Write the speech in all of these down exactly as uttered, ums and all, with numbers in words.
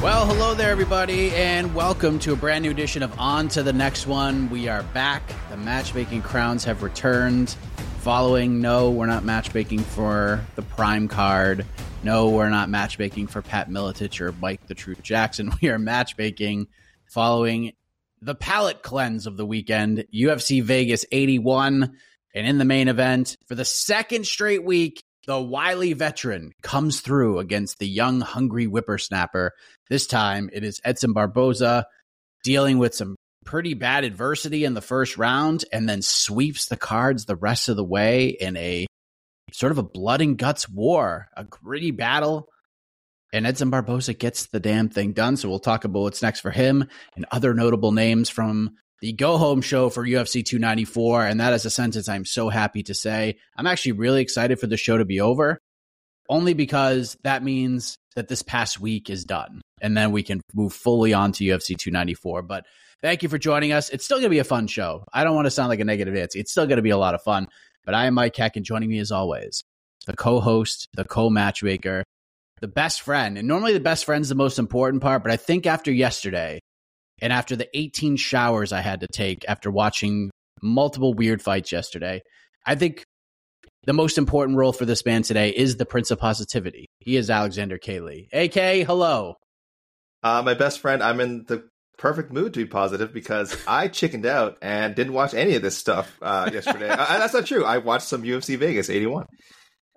Well, hello there, everybody, and welcome to a brand new edition of On to the Next One. We are back. The matchmaking crowns have returned. Following, no, we're not matchmaking for the Prime card. No, we're not matchmaking for Pat Miletic or Mike the Truth Jackson. We are matchmaking following the palate cleanse of the weekend, U F C Vegas eighty-one. And in the main event, for the second straight week, the wily veteran comes through against the young, hungry whippersnapper. This time, it is Edson Barboza dealing with some pretty bad adversity in the first round and then sweeps the cards the rest of the way in a sort of a blood and guts war, a gritty battle. And Edson Barboza gets the damn thing done, so we'll talk about what's next for him and other notable names from the go-home show for U F C two ninety-four, and that is a sentence I'm so happy to say. I'm actually really excited for the show to be over, only because that means that this past week is done, and then we can move fully on to U F C two ninety-four. But thank you for joining us. It's still going to be a fun show. I don't want to sound like a negative Nancy. It's still going to be a lot of fun. But I am Mike Heck, and joining me as always, the co-host, the co-matchmaker, the best friend. And normally the best friend's the most important part, but I think after yesterday, and after the eighteen showers I had to take after watching multiple weird fights yesterday, I think the most important role for this man today is the Prince of Positivity. He is Alexander Cayley. A K, hello. Uh, my best friend, I'm in the perfect mood to be positive because I chickened out and didn't watch any of this stuff uh, yesterday. uh, that's not true. I watched some U F C Vegas eighty-one.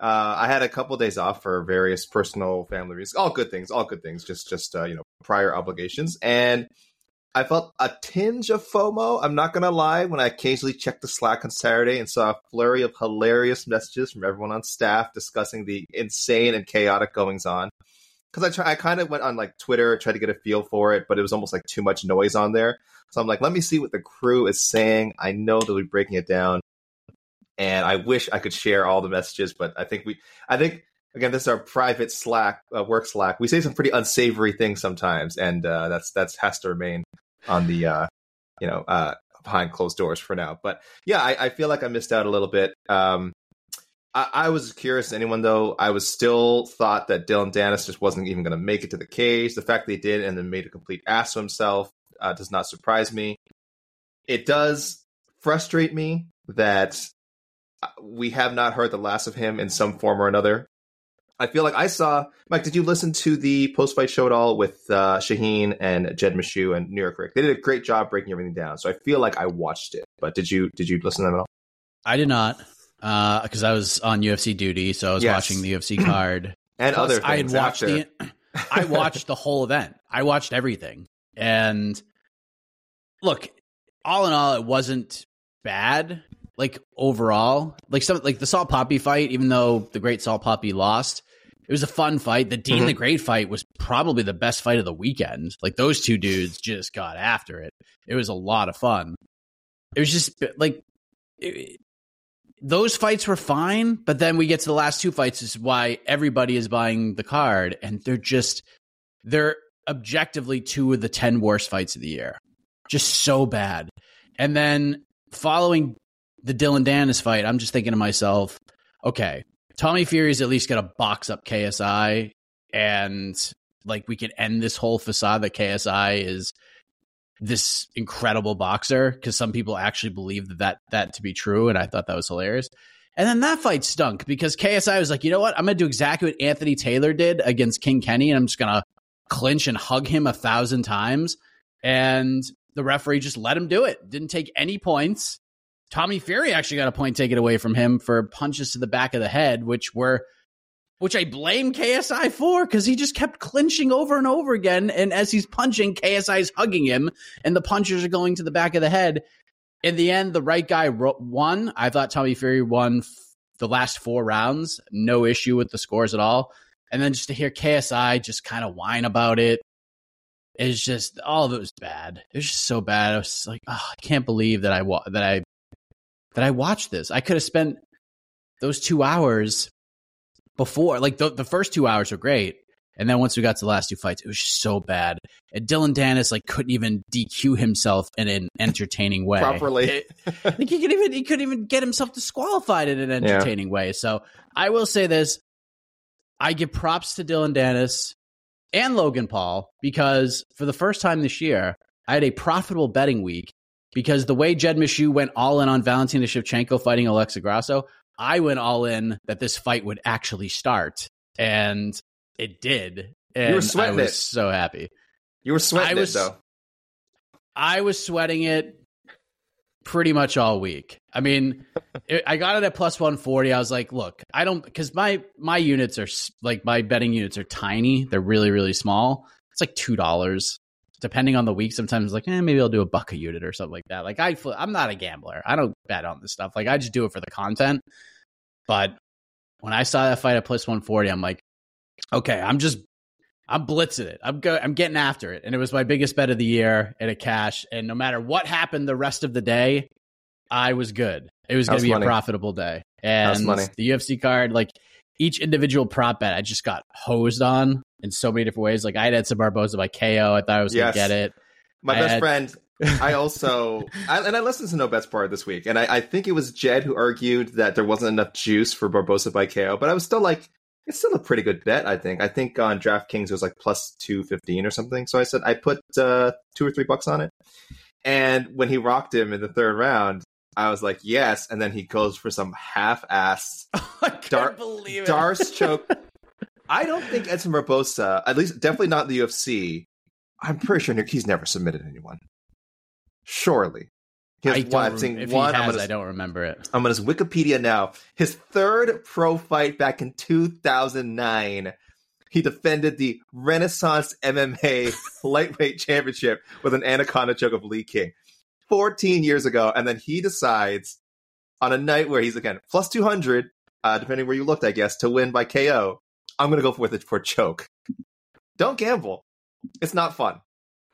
Uh, I had a couple days off for various personal family reasons. All good things, all good things. Just, just uh, you know, prior obligations. And I felt a tinge of FOMO, I'm not going to lie, when I occasionally checked the Slack on Saturday and saw a flurry of hilarious messages from everyone on staff discussing the insane and chaotic goings-on. Because I try, I kind of went on like Twitter, tried to get a feel for it, but it was almost like too much noise on there. So I'm like, let me see what the crew is saying. I know they'll be breaking it down. And I wish I could share all the messages, but I think we, I think... Again, this is our private Slack, uh, work Slack. We say some pretty unsavory things sometimes, and uh, that's that's has to remain on the, uh, you know, uh, behind closed doors for now. But yeah, I, I feel like I missed out a little bit. Um, I, I was curious. Anyone though, I was still thought that Dillon Danis just wasn't even going to make it to the cage. The fact that he did and then made a complete ass of himself uh, does not surprise me. It does frustrate me that we have not heard the last of him in some form or another. I feel like I saw, Mike, did you listen to the post-fight show at all with uh, Shaheen and Jed Meshew and New York Rick? They did a great job breaking everything down, so I feel like I watched it. But did you did you listen to them at all? I did not, because uh, I was on U F C duty, so I was yes. watching the U F C card. And Plus, other things I watched after. The, I watched the whole event. I watched everything. And look, all in all, it wasn't bad. Like, overall, like some, like the Salt Poppy fight, even though the great Salt Poppy lost, it was a fun fight. The Dean mm-hmm. the Great fight was probably the best fight of the weekend. Like, those two dudes just got after it. It was a lot of fun. It was just like it, those fights were fine, but then we get to the last two fights, is why everybody is buying the card, and they're just they're objectively two of the ten worst fights of the year. Just so bad. And then following the Dillon Danis fight, I'm just thinking to myself, okay, Tommy Fury's at least going to box up K S I, and like we could end this whole facade that K S I is this incredible boxer, because some people actually believe that, that that to be true, and I thought that was hilarious. And then that fight stunk because K S I was like, you know what? I'm going to do exactly what Anthony Taylor did against King Kenny, and I'm just going to clinch and hug him a thousand times. And the referee just let him do it. Didn't take any points. Tommy Fury actually got a point taken away from him for punches to the back of the head, which were, which I blame K S I for, because he just kept clinching over and over again. And as he's punching, K S I is hugging him, and the punches are going to the back of the head. In the end, the right guy won. I thought Tommy Fury won f- the last four rounds. No issue with the scores at all. And then just to hear K S I just kind of whine about it. It's just, all of it was bad. It was just so bad. I was just like, oh, I can't believe that I wa- that I. that I watched this. I could have spent those two hours before. Like, the, the first two hours were great. And then once we got to the last two fights, it was just so bad. And Dillon Danis, like, couldn't even D Q himself in an entertaining way. Properly. It, like, he, could even, he couldn't even get himself disqualified in an entertaining yeah. way. So I will say this. I give props to Dillon Danis and Logan Paul, because for the first time this year, I had a profitable betting week. Because the way Jed Meshew went all in on Valentina Shevchenko fighting Alexa Grasso, I went all in that this fight would actually start. And it did. And you were sweating I was it. so happy. You were sweating I was, it, though. I was sweating it pretty much all week. I mean, it, I got it at plus one forty. I was like, look, I don't, because my, my units are, like, my betting units are tiny. They're really, really small. It's like two dollars. Depending on the week, sometimes like, eh, maybe I'll do a buck a unit or something like that. Like, I, I'm not a gambler. I don't bet on this stuff. Like, I just do it for the content. But when I saw that fight at plus one forty, I'm like, okay, I'm just, I'm blitzing it. I'm go, I'm getting after it. And it was my biggest bet of the year at a cash. And no matter what happened the rest of the day, I was good. It was going to be money. a profitable day. And the U F C card, like, each individual prop bet, I just got hosed on in so many different ways. Like, I had Edson Barboza by K O. I thought I was yes. going to get it. My I best had... friend, I also, I, and I listened to No Bets Bar this week, and I, I think it was Jed who argued that there wasn't enough juice for Barboza by K O, but I was still like, it's still a pretty good bet, I think. I think on DraftKings, it was like plus two fifteen or something. So I said, I put uh, two or three bucks on it. And when he rocked him in the third round, I was like, yes. And then he goes for some half-assed dar- Darce choke. I don't think Edson Barboza, at least definitely not in the U F C, I'm pretty sure he's never submitted anyone. Surely. Has, I well, don't, if one, he has, gonna, I don't remember it. I'm on his Wikipedia now. His third pro fight back in two thousand nine, he defended the Renaissance M M A lightweight championship with an anaconda choke of Lee King. fourteen years ago, and then he decides on a night where he's, again, plus two hundred, uh, depending where you looked, I guess, to win by K O, I'm going to go for it for a choke. Don't gamble. It's not fun.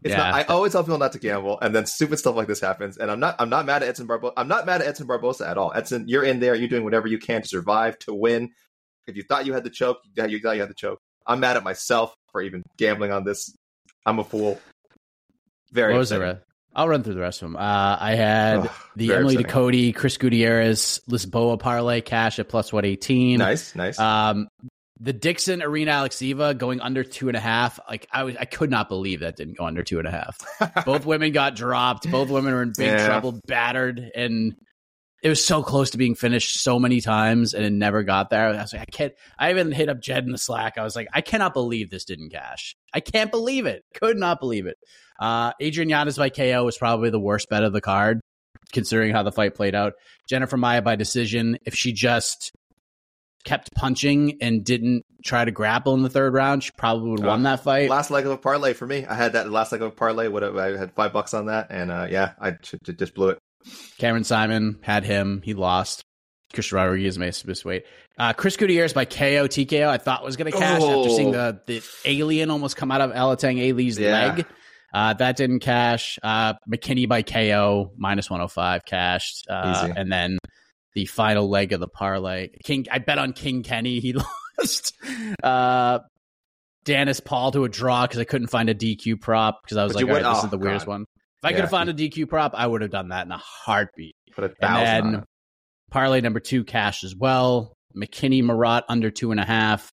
It's yeah. not, I always tell people not to gamble, and then stupid stuff like this happens, and I'm not I'm not mad at Edson Barboza. I'm not mad at Edson Barboza at all. Edson, you're in there. You're doing whatever you can to survive, to win. If you thought you had the choke, you thought you had the choke. I'm mad at myself for even gambling on this. I'm a fool. Very What was it, Red? I'll run through the rest of them. Uh, I had oh, the Emily Ducote, Chris Gutierrez, Lisboa parlay cash at plus one eighteen. Nice, nice. Um, the Dixon Arena Alexieva going under two and a half. Like, I was, I could not believe that didn't go under two and a half. Both women got dropped. Both women were in big yeah. trouble, battered, and it was so close to being finished so many times, and it never got there. I was like, I can't. I even hit up Jed in the Slack. I was like, I cannot believe this didn't cash. I can't believe it. Could not believe it. Uh, Adrian Yanez by K O was probably the worst bet of the card. considering how the fight played out. Jennifer Maia by decision. If she just kept punching and didn't try to grapple in the third round, she probably would have uh, won that fight. Last leg of a parlay for me. I had that last leg of a parlay. What I had five bucks on that, and uh, yeah, I just blew it. Cameron Simon had him. He lost. Christian Rodriguez made this weight. Uh, Chris Gutierrez by K O T K O. I thought was going to cash oh. after seeing the the alien almost come out of Alatang Ali's yeah. leg. Uh, that didn't cash. Uh, McKinney by K O, minus one oh five cashed. Uh, and then the final leg of the parlay. King, I bet on King Kenny. He lost. Uh, Danis Paul to a draw because I couldn't find a D Q prop because I was but like, all right, went, this oh, is the weirdest God. one. If I yeah. could have found a D Q prop, I would have done that in a heartbeat. Put a thousand and then parlay number two cashed as well. McKinney Marat under two and a half.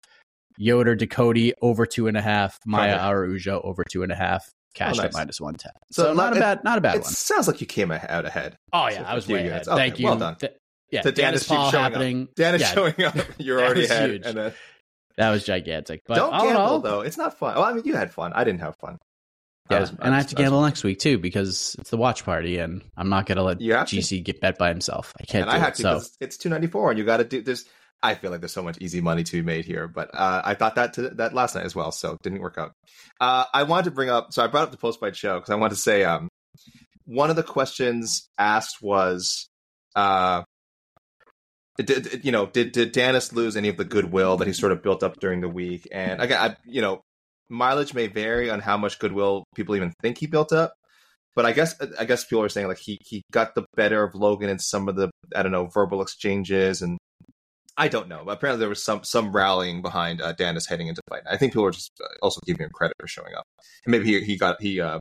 Yoder Ducote over two and a half. Maia Araujo over two and a half. Cash oh, nice. At minus one ten. So, so not it, a bad, not a bad it one. It sounds like you came out ahead. Oh, yeah. So I was way ahead. Okay, thank you. Well done. Th- yeah. So Danis Paul happening. Danis yeah. showing up. You're already ahead. Huge. And then... That was gigantic. But don't gamble, know. though. It's not fun. Well, I mean, you had fun. I didn't have fun. Yeah. I was, and I, was, I have to I gamble was... next week, too, because it's the watch party, and I'm not going to let G C to... get bet by himself. I can't and do I have it. To, so. It's two ninety-four, and you got to do this. I feel like there's so much easy money to be made here, but uh, I thought that to, that last night as well, so it didn't work out. Uh, I wanted to bring up, so I brought up the post-fight show because I wanted to say um, one of the questions asked was, uh, did, you know, did, did Danis lose any of the goodwill that he sort of built up during the week? And again, I, you know, mileage may vary on how much goodwill people even think he built up. But I guess I guess people are saying like he he got the better of Logan in some of the, I don't know, verbal exchanges and. I don't know. But apparently, there was some some rallying behind uh, Danis heading into the fight. I think people were just also giving him credit for showing up, and maybe he he got he uh,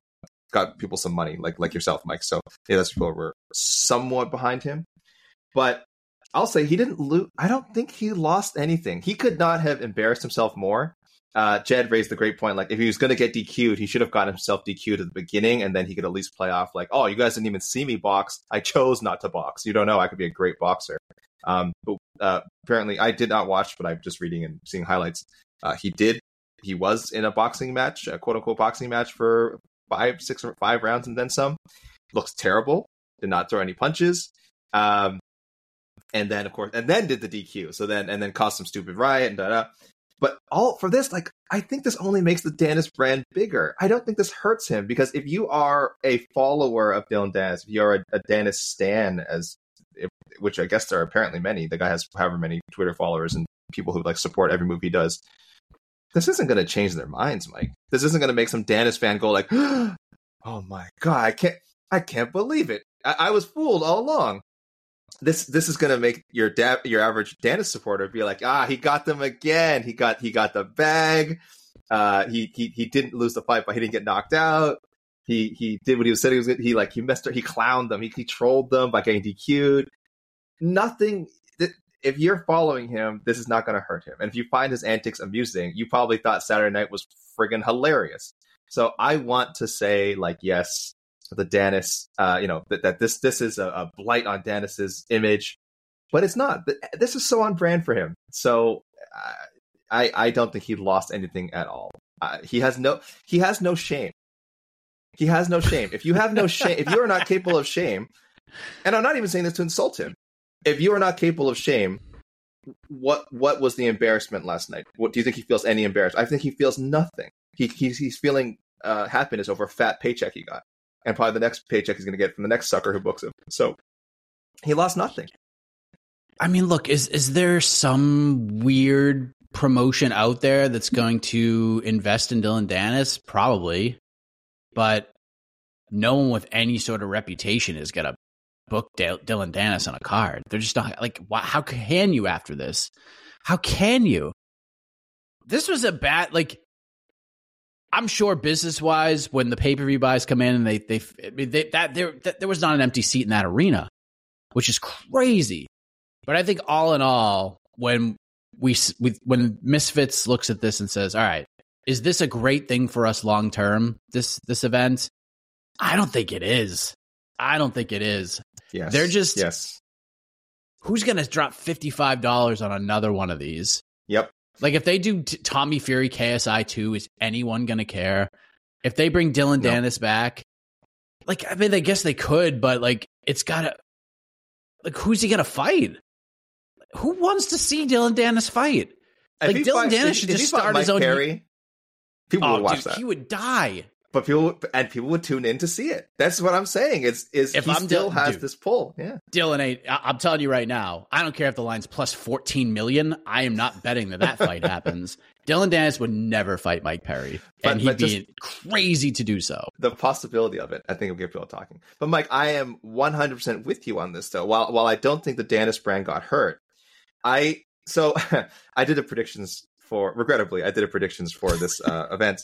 got people some money, like like yourself, Mike. So yeah, those people were somewhat behind him. But I'll say he didn't lose. I don't think he lost anything. He could not have embarrassed himself more. Uh, Jed raised the great point: like if he was going to get D Q'd, he should have gotten himself D Q'd at the beginning, and then he could at least play off like, "Oh, you guys didn't even see me box. I chose not to box. You don't know. I could be a great boxer." Um, but uh, apparently, I did not watch, but I'm just reading and seeing highlights. Uh, he did. He was in a boxing match, a quote unquote boxing match for five, six, or five rounds, and then some. Looks terrible. Did not throw any punches. Um, and then of course, and then did the D Q. So then and then caused some stupid riot and da da. But all for this, like I think this only makes the Danis brand bigger. I don't think this hurts him because if you are a follower of Dillon Danis, if you are a, a Danis stan, as if, which I guess there are apparently many, the guy has however many Twitter followers and people who like support every move he does. This isn't going to change their minds, Mike. This isn't going to make some Danis fan go like, "Oh my god, I can't, I can't believe it. I, I was fooled all along." This this is going to make your da- your average Danis supporter be like, ah, he got them again. He got he got the bag. Uh, he he he didn't lose the fight, but he didn't get knocked out. He he did what he was said he was. He like he messed up. He clowned them. He, he trolled them by getting D Q'd. Nothing. Th- if you're following him, this is not going to hurt him. And if you find his antics amusing, you probably thought Saturday night was friggin' hilarious. So I want to say like yes. The Danis, uh, you know, that, that this this is a, a blight on Danis's image, but it's not. This is so on brand for him. So uh, I I don't think he lost anything at all. Uh, he has no he has no shame. He has no shame. If you have no shame, if you are not capable of shame, and I'm not even saying this to insult him, if you are not capable of shame, what what was the embarrassment last night? What do you think he feels any embarrassment? I think he feels nothing. He he's, he's feeling uh, happiness over a fat paycheck he got. And probably the next paycheck he's going to get from the next sucker who books him. So he lost nothing. I mean, look, is is there some weird promotion out there that's going to invest in Dillon Danis? Probably. But no one with any sort of reputation is going to book D- Dillon Danis on a card. They're just not like, why, how can you after this? How can you? This was a bad, like, I'm sure business-wise, when the pay-per-view buys come in, and they they, they that there that, there was not an empty seat in that arena, which is crazy. But I think all in all, when we, we when Misfits looks at this and says, "All right, is this a great thing for us long term? This this event?" I don't think it is. I don't think it is. Yes, they're just yes. Who's gonna drop fifty-five dollars on another one of these? Yep. Like, if they do t- Tommy Fury K S I two, is anyone going to care? If they bring Dillon Danis no. back, like, I mean, I guess they could, but, like, it's got to, like, who's he going to fight? Who wants to see Dillon Danis fight? Like, Dillon Danis if, should if just start Mike his own. Perry, people oh, would watch dude, that. He would die. But people and people would tune in to see it. That's what I'm saying. It's is if he I'm still Dillon, has dude, this pull. Yeah, Dillon ain't. I, I'm telling you right now. I don't care if the line's plus fourteen million. I am not betting that that fight happens. Dillon Danis would never fight Mike Perry, but, and he'd be crazy to do so. The possibility of it, I think, will get people talking. But Mike, I am one hundred percent with you on this, though. While while I don't think the Danis brand got hurt, I so I did a predictions for. Regrettably, I did a predictions for this uh, event.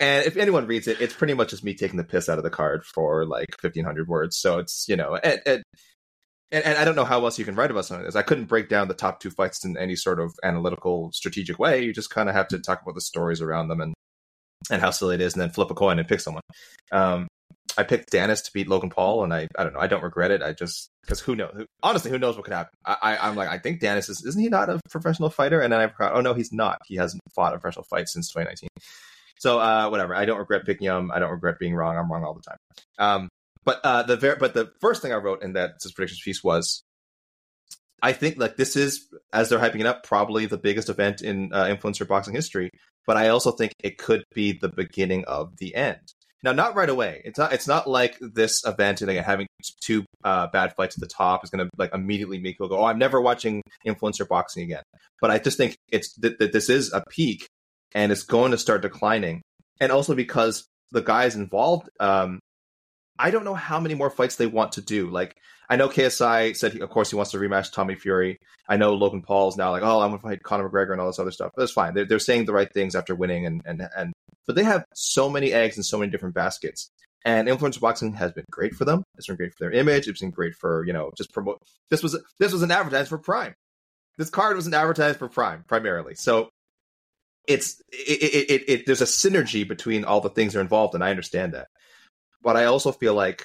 And if anyone reads it, it's pretty much just me taking the piss out of the card for like fifteen hundred words. So it's, you know, and, and, and I don't know how else you can write about something like this. I couldn't break down the top two fights in any sort of analytical, strategic way. You just kind of have to talk about the stories around them and, and how silly it is, and then flip a coin and pick someone. Um, I picked Danis to beat Logan Paul, and I, I don't know. I don't regret it. I just, because who knows? Honestly, who knows what could happen? I, I, I'm like, I think Danis is, isn't he not a professional fighter? And then I forgot, oh no, he's not. He hasn't fought a professional fight since twenty nineteen. So uh, whatever, I don't regret picking him. I don't regret being wrong. I'm wrong all the time. Um, but uh, the ver- but the first thing I wrote in that predictions piece was, I think like this is, as they're hyping it up, probably the biggest event in uh, influencer boxing history. But I also think it could be the beginning of the end. Now, not right away. It's not. It's not like this event and like, having two uh, bad fights at the top is going to like immediately make people go, "Oh, I'm never watching influencer boxing again." But I just think it's that th- this is a peak. And it's going to start declining. And also because the guys involved, um, I don't know how many more fights they want to do. Like, I know K S I said, he, of course, he wants to rematch Tommy Fury. I know Logan Paul's now like, oh, I'm going to fight Conor McGregor and all this other stuff. But that's fine. They're, they're saying the right things after winning. and and and. But they have so many eggs in so many different baskets. And influencer boxing has been great for them. It's been great for their image. It's been great for, you know, just promote. This was, this was an advertisement for Prime. This card was an advertisement for Prime, primarily. So, It's it, it, it, it. There's a synergy between all the things they're involved in. I understand that, but I also feel like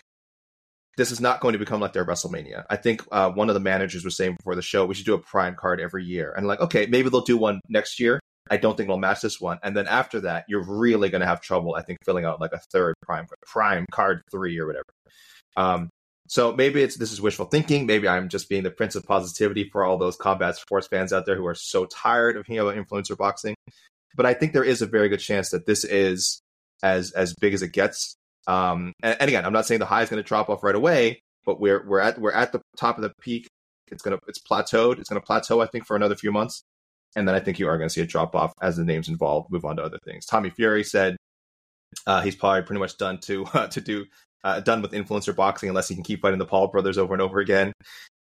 this is not going to become like their WrestleMania. I think uh, one of the managers was saying before the show, we should do a Prime card every year. And like, okay, maybe they'll do one next year. I don't think they'll match this one. And then after that, you're really going to have trouble, I think, filling out like a third Prime Prime card three or whatever. Um, so maybe it's this is wishful thinking. Maybe I'm just being the prince of positivity for all those combat sports fans out there who are so tired of hearing about influencer boxing. But I think there is a very good chance that this is as as big as it gets. Um, and, and again, I'm not saying the high is going to drop off right away, but we're we're at we're at the top of the peak. It's gonna it's plateaued. It's gonna plateau, I think, for another few months, and then I think you are going to see a drop off as the names involved move on to other things. Tommy Fury said uh, he's probably pretty much done to uh, to do uh, done with influencer boxing unless he can keep fighting the Paul brothers over and over again.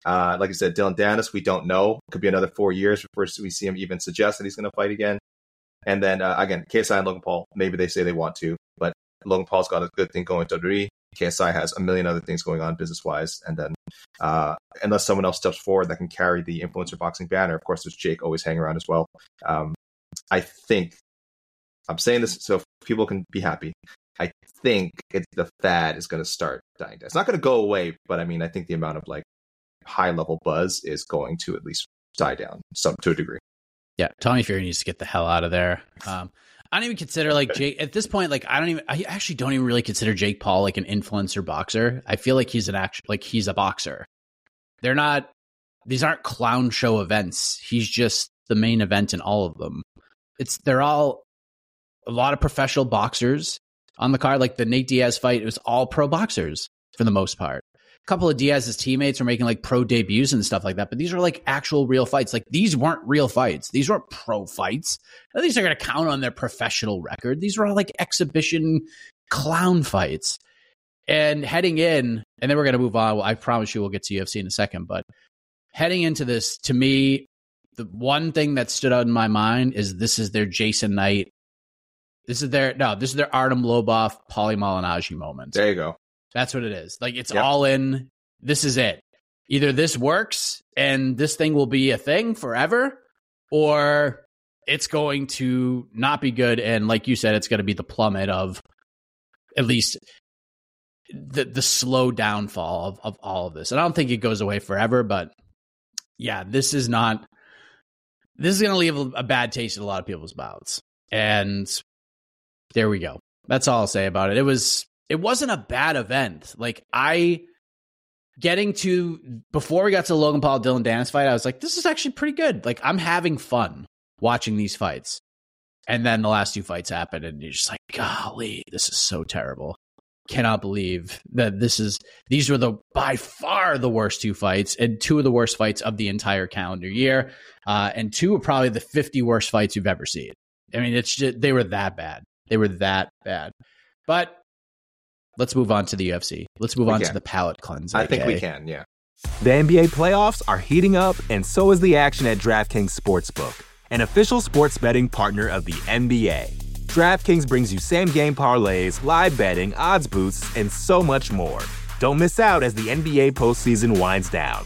Uh, like I said, Dillon Danis, we don't know. Could be another four years before we see him even suggest that he's going to fight again. And then, uh, again, K S I and Logan Paul, maybe they say they want to, but Logan Paul's got a good thing going to W W E. K S I has a million other things going on business-wise. And then, uh, unless someone else steps forward that can carry the influencer boxing banner, of course, there's Jake always hanging around as well. Um, I think, I'm saying this so people can be happy, I think it's, the fad is going to start dying down. It's not going to go away, but I mean, I think the amount of like high-level buzz is going to at least die down some to a degree. Yeah, Tommy Fury needs to get the hell out of there. Um, I don't even consider like Jake at this point. Like, I don't even. I actually don't even really consider Jake Paul like an influencer boxer. I feel like he's an act, like he's a boxer. They're not. These aren't clown show events. He's just the main event in all of them. It's they're all a lot of professional boxers on the card. Like the Nate Diaz fight, it was all pro boxers for the most part. Couple of Diaz's teammates were making like pro debuts and stuff like that, but these are like actual real fights. Like these weren't real fights. These weren't pro fights. At least they're going to count on their professional record. These were all like exhibition clown fights. And heading in, and then we're going to move on. Well, I promise you we'll get to U F C in a second, but heading into this, to me, the one thing that stood out in my mind is this is their Jason Knight. This is their, no, this is their Artem Lobov, Paulie Malignaggi moment. There you go. That's what it is. Like, it's yep. all in. This is it. Either this works and this thing will be a thing forever, or it's going to not be good. And like you said, it's going to be the plummet of at least the the slow downfall of, of all of this. And I don't think it goes away forever, but yeah, this is not, this is going to leave a bad taste in a lot of people's mouths. And there we go. That's all I'll say about it. It was, It wasn't a bad event. Like I getting to, before we got to the Logan Paul Dillon Danis fight, I was like, this is actually pretty good. Like, I'm having fun watching these fights. And then the last two fights happened, and you're just like, golly, this is so terrible. Cannot believe that this is, these were the by far the worst two fights, and two of the worst fights of the entire calendar year. Uh, and two are probably the fifty worst fights you've ever seen. I mean, it's just, they were that bad. They were that bad. But let's move on to the U F C. Let's move we on can. to the palate cleanse. I think we can, yeah. The N B A playoffs are heating up, and so is the action at DraftKings Sportsbook, an official sports betting partner of the N B A. DraftKings brings you same-game parlays, live betting, odds boosts, and so much more. Don't miss out as the N B A postseason winds down.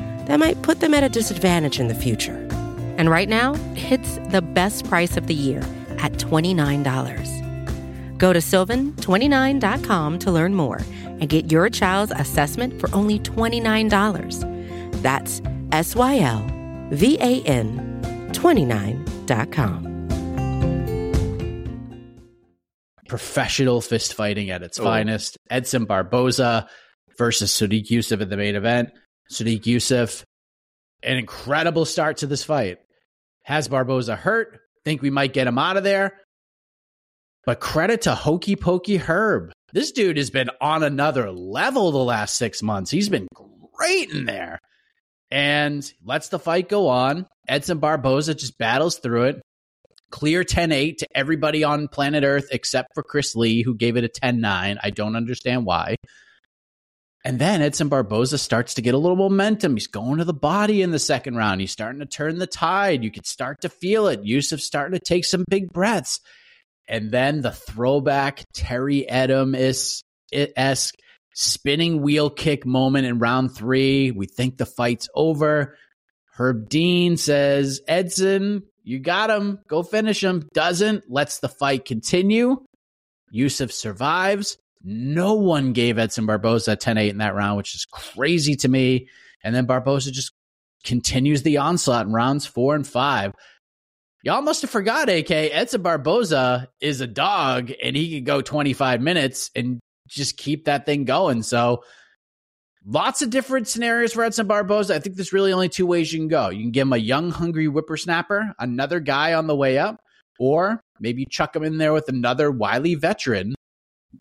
that might put them at a disadvantage in the future. And right now, it's the best price of the year at twenty-nine dollars. Go to sylvan twenty-nine dot com to learn more and get your child's assessment for only twenty-nine dollars. That's S Y L V A N twenty-nine dot com. Professional fist fighting at its oh. finest. Edson Barboza versus Sodiq Yusuff at the main event. Sodiq Yusuff, an incredible start to this fight. Has Barboza hurt? Think we might get him out of there. But credit to Hokey Pokey Herb. This dude has been on another level the last six months. He's been great in there. And lets the fight go on. Edson Barboza just battles through it. Clear ten eight to everybody on planet Earth except for Chris Lee, who gave it a ten nine. I don't understand why. And then Edson Barboza starts to get a little momentum. He's going to the body in the second round. He's starting to turn the tide. You can start to feel it. Yusuff's starting to take some big breaths. And then the throwback Terry Edom-esque spinning wheel kick moment in round three. We think the fight's over. Herb Dean says, Edson, you got him. Go finish him. Doesn't. Lets the fight continue. Yusuff survives. No one gave Edson Barboza ten eight in that round, which is crazy to me. And then Barboza just continues the onslaught in rounds four and five. Y'all must have forgot, A K, Edson Barboza is a dog, and he could go twenty-five minutes and just keep that thing going. So lots of different scenarios for Edson Barboza. I think there's really only two ways you can go. You can give him a young, hungry whippersnapper, another guy on the way up, or maybe chuck him in there with another wily veteran.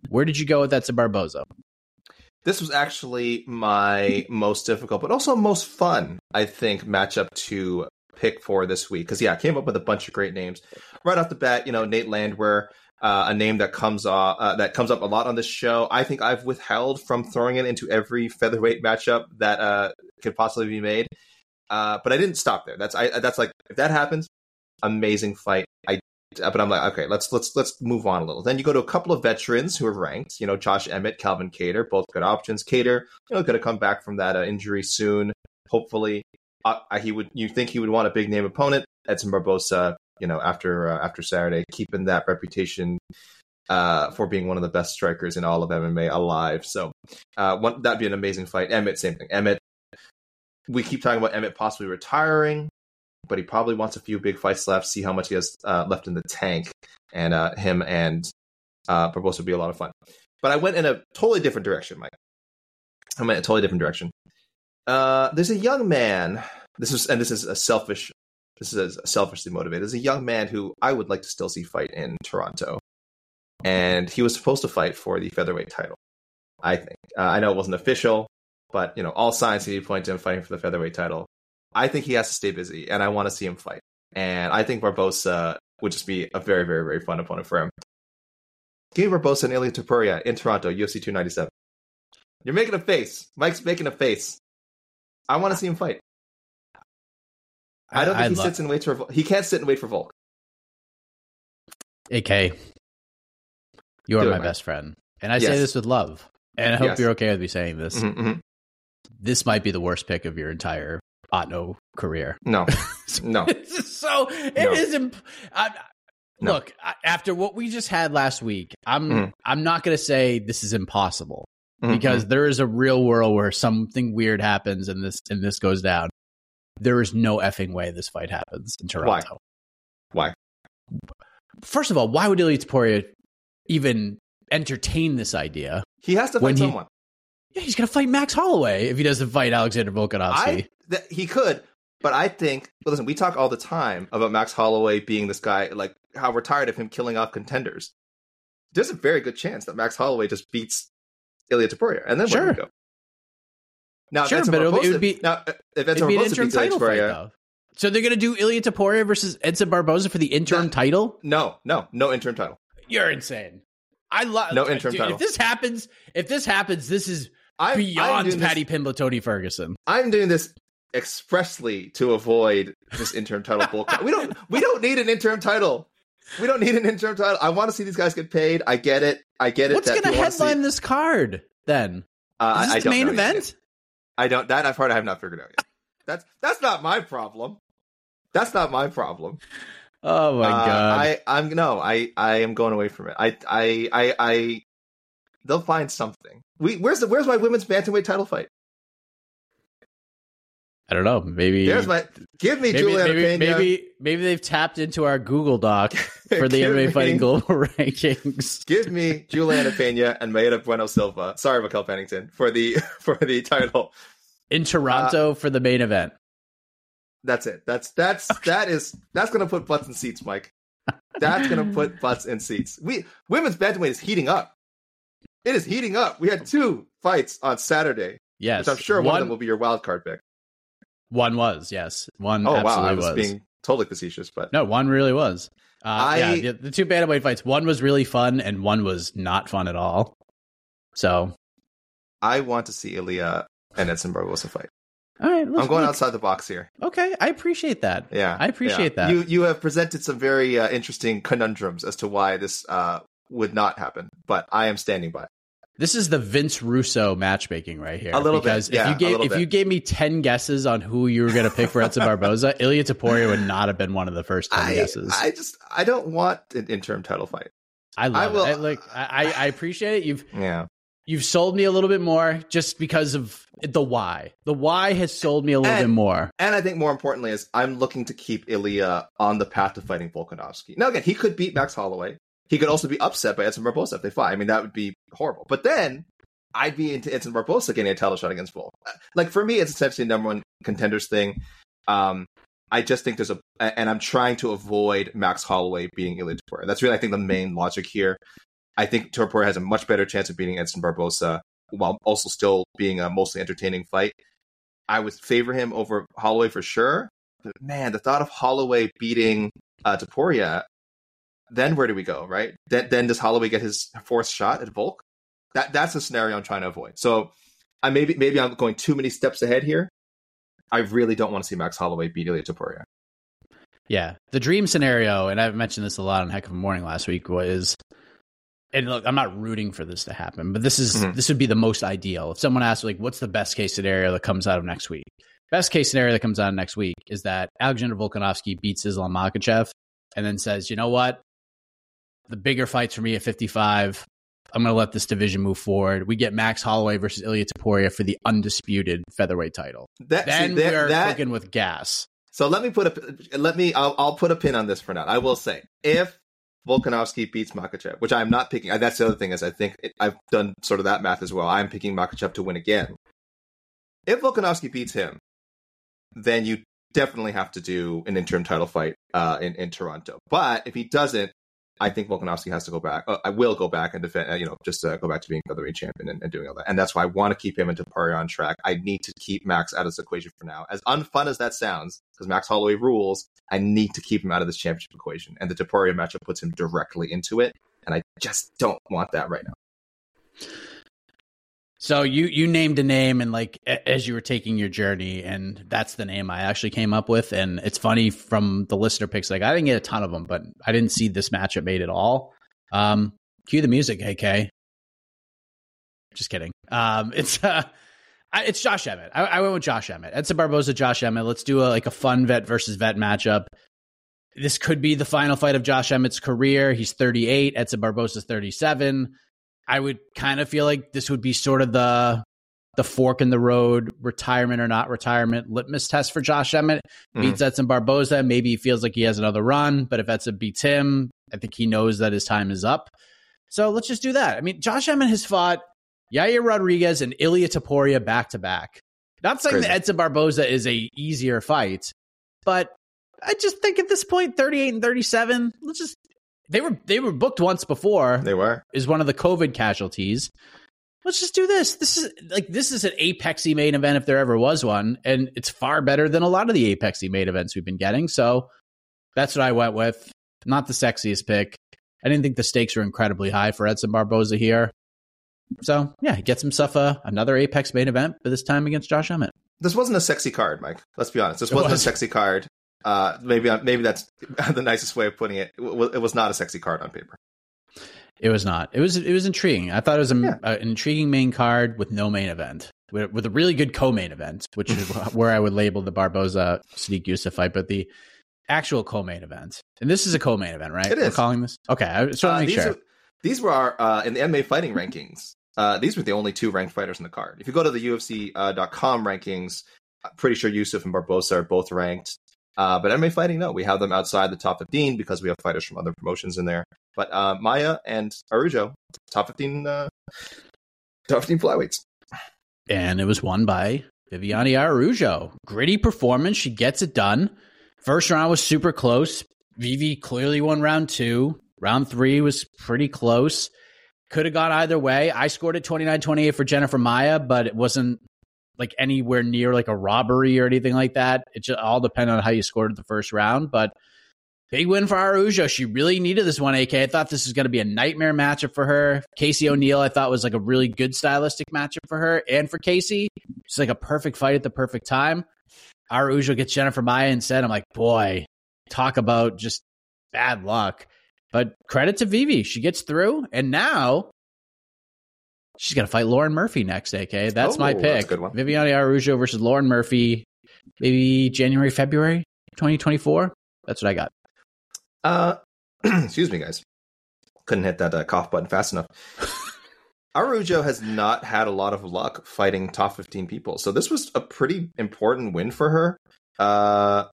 Where did you go with Edson Barboza? This was actually my most difficult, but also most fun, I think, matchup to pick for this week. Because, yeah, I came up with a bunch of great names. Right off the bat, you know, Nate Landwehr, uh, a name that comes, uh, uh, that comes up a lot on this show. I think I've withheld from throwing it into every featherweight matchup that uh, could possibly be made. Uh, but I didn't stop there. That's I. That's like, if that happens, amazing fight. I But I'm like, okay, let's let's let's move on a little. Then you go to a couple of veterans who are ranked, you know, Josh Emmett, Calvin Kattar, both good options. Kattar, you know, going to come back from that uh, injury soon, hopefully. Uh, he would. You think he would want a big name opponent? Edson Barboza, you know, after uh, after Saturday, keeping that reputation uh, for being one of the best strikers in all of M M A alive. So uh, one, that'd be an amazing fight. Emmett, same thing. Emmett. We keep talking about Emmett possibly retiring, but he probably wants a few big fights left, see how much he has uh, left in the tank, and uh, him and uh, Barboza would be a lot of fun. But I went in a totally different direction, Mike. I went in a totally different direction. Uh, there's a young man, This is and this is a selfish, this is a selfishly motivated, there's a young man who I would like to still see fight in Toronto. And he was supposed to fight for the featherweight title, I think. Uh, I know it wasn't official, but you know, all signs he point to him fighting for the featherweight title. I think he has to stay busy, and I want to see him fight. And I think Barboza would just be a very, very, very fun opponent for him. Give Barboza and Ilia Topuria in Toronto, U F C two ninety-seven. You're making a face. Mike's making a face. I want to see him fight. I don't think I'd he sits and waits for Volk. He can't sit and wait for Volk. A K, you are my Mike. Best friend. And I yes. say this with love. And I hope yes. you're okay with me saying this. Mm-hmm, mm-hmm. This might be the worst pick of your entire Otno career. No, no. so it no. is. Imp- I, no. Look, after what we just had last week, I'm mm-hmm. I'm not going to say this is impossible mm-hmm. because there is a real world where something weird happens and this and this goes down. There is no effing way this fight happens in Toronto. Why? Why? First of all, why would Ilia Topuria even entertain this idea? He has to fight he- someone. Yeah, he's going to fight Max Holloway if he doesn't fight Alexander Volkanovski. I, th- he could, but I think... Well, listen, we talk all the time about Max Holloway being this guy, like, how we're tired of him killing off contenders. There's a very good chance that Max Holloway just beats Ilia Topuria, and then sure. where do we go? Now, sure, but Barboza, it would be... Now, if Edson Barboza beats Ilia Topuria... So they're going to do Ilia Topuria versus Edson Barboza for the interim no, title? No, no, no interim title. You're insane. I love... No interim dude, title. If this happens, if this happens, this is... I'm, Beyond I'm Patty Pimblotoni Ferguson, I'm doing this expressly to avoid this interim title bull. We don't, we don't need an interim title. We don't need an interim title. I want to see these guys get paid. I get it. I get it. What's going to headline see... this card then? Uh, Is this I, I the main event? Yet. I don't. That I've heard. I have not figured out yet. That's that's not my problem. That's not my problem. Oh my uh, god. I I'm no. I I am going away from it. I I I. I They'll find something. We where's the where's my women's bantamweight title fight? I don't know. Maybe there's my give me maybe, Juliana maybe, Pena. Maybe maybe they've tapped into our Google Doc for the M M A me, fighting global rankings. Give me Juliana Pena and Maeda Bueno Silva. Sorry, Mikel Pennington for the for the title in Toronto uh, for the main event. That's it. That's that's okay. that is that's gonna put butts in seats, Mike. That's gonna put butts in seats. We women's bantamweight is heating up. It is heating up. We had two fights on Saturday. Yes. Which I'm sure one, one of them will be your wild card pick. One was, yes. One oh, absolutely wow. I was, was being totally facetious, but no, one really was. Uh, I... Yeah, the, the two bantamweight fights, one was really fun and one was not fun at all. So I want to see Ilia and Edson Barboza fight. All right. I'm going look. outside the box here. Okay. I appreciate that. Yeah. I appreciate yeah. that. You you have presented some very uh, interesting conundrums as to why this uh, would not happen, but I am standing by. This is the Vince Russo matchmaking right here. A little because bit. Because if, yeah, you, gave, if bit. you gave me ten guesses on who you were going to pick for Edson Barboza, Ilia Topuria would not have been one of the first ten I, guesses. I just, I don't want an interim title fight. I love I will, it. I, like, I, I appreciate it. You've, yeah. you've sold me a little bit more just because of the why. The why has sold me a little and, bit more. And I think more importantly is I'm looking to keep Ilia on the path to fighting Volkanovski. Now, again, he could beat Max Holloway. He could also be upset by Edson Barboza if they fight. I mean, that would be horrible. But then I'd be into Edson Barboza getting a title shot against Volk. Like, for me, it's essentially a number one contenders thing. Um, I just think there's a... And I'm trying to avoid Max Holloway beating Ilia Topuria. That's really, I think, the main logic here. I think Topuria has a much better chance of beating Edson Barboza while also still being a mostly entertaining fight. I would favor him over Holloway for sure. But, man, the thought of Holloway beating uh, Topuria... Then where do we go, right? Then, then does Holloway get his fourth shot at Volk? That that's a scenario I'm trying to avoid. So I maybe maybe I'm going too many steps ahead here. I really don't want to see Max Holloway beat Ilia Topuria. Yeah. The dream scenario, and I've mentioned this a lot on Heck of a Morning last week, was, and look, I'm not rooting for this to happen, but this is mm-hmm. this would be the most ideal. If someone asks, like, what's the best case scenario that comes out of next week? Best case scenario that comes out of next week is that Alexander Volkanovski beats Islam Makachev and then says, you know what? The bigger fights for me at fifty-five, I'm going to let this division move forward. We get Max Holloway versus Ilia Topuria for the undisputed featherweight title. That, then see, that, we are that, cooking with gas. So let me put a, let me, I'll, I'll put a pin on this for now. I will say, if Volkanovski beats Makachev, which I'm not picking, that's the other thing is I think it, I've done sort of that math as well. I'm picking Makachev to win again. If Volkanovski beats him, then you definitely have to do an interim title fight uh, in, in Toronto. But if he doesn't, I think Volkanovski has to go back. Uh, I will go back and defend, uh, you know, just uh, go back to being featherweight champion and, and doing all that. And that's why I want to keep him and Topuria on track. I need to keep Max out of this equation for now. As unfun as that sounds, because Max Holloway rules, I need to keep him out of this championship equation. And the Topuria matchup puts him directly into it. And I just don't want that right now. So you, you named a name and like as you were taking your journey, and that's the name I actually came up with. And it's funny from the listener picks, like I didn't get a ton of them, but I didn't see this matchup made at all. Um, cue the music, A K. Just kidding. Um, it's uh, I, it's Josh Emmett. I, I went with Josh Emmett. Edson Barboza, Josh Emmett. Let's do a, like a fun vet versus vet matchup. This could be the final fight of Josh Emmett's career. He's thirty-eight. Edson Barboza's thirty-seven. I would kind of feel like this would be sort of the the fork in the road, retirement or not retirement, litmus test for Josh Emmett. Beats mm. Edson Barboza. Maybe he feels like he has another run, but if Edson beats him, I think he knows that his time is up. So let's just do that. I mean, Josh Emmett has fought Yair Rodriguez and Ilia Topuria back-to-back. Not saying Crazy. that Edson Barboza is a easier fight, but I just think at this point, thirty-eight and thirty-seven, let's just... They were they were booked once before. They were. Is one of the COVID casualties. Let's just do this. This is like this is an Apexy main event if there ever was one, and it's far better than a lot of the Apexy main events we've been getting. So that's what I went with. Not the sexiest pick. I didn't think the stakes were incredibly high for Edson Barboza here. So yeah, he gets himself a another Apex main event, but this time against Josh Emmett. This wasn't a sexy card, Mike. Let's be honest. This wasn't was. a sexy card. Uh, maybe maybe that's the nicest way of putting it. It was not a sexy card on paper. It was not. It was it was intriguing. I thought it was a, yeah. a, an intriguing main card with no main event, with, with a really good co-main event, which is where I would label the Barboza Sodiq Yusuff fight. But the actual co-main event, and this is a co-main event, right? It is. We're calling this okay. I just want to uh, make these sure. Are, these were our uh, in the M M A fighting rankings. Uh, these were the only two ranked fighters in the card. If you go to the U F C dot com uh, rankings, I'm pretty sure Yusuff and Barboza are both ranked. Uh, but M M A Fighting, no. We have them outside the top fifteen because we have fighters from other promotions in there. But uh, Maia and Araujo, top fifteen uh, top fifteen flyweights. And it was won by Viviane Araujo. Gritty performance. She gets it done. First round was super close. Vivi clearly won round two. Round three was pretty close. Could have gone either way. I scored it twenty-nine twenty-eight for Jennifer Maia, but it wasn't like anywhere near like a robbery or anything like that. It just all depended on how you scored the first round, but big win for Araujo. She really needed this one, A K. I thought this was going to be a nightmare matchup for her. Casey O'Neill, I thought was like a really good stylistic matchup for her. And for Casey, it's like a perfect fight at the perfect time. Araujo gets Jennifer Maia instead. I'm like, boy, talk about just bad luck, but credit to Vivi. She gets through. And now she's going to fight Lauren Murphy next, A K. That's oh, my pick. That's a good one. Viviane Araujo versus Lauren Murphy, maybe January, February twenty twenty-four. That's what I got. Uh, excuse me, guys. Couldn't hit that uh, cough button fast enough. Araujo has not had a lot of luck fighting top fifteen people. So this was a pretty important win for her. Uh,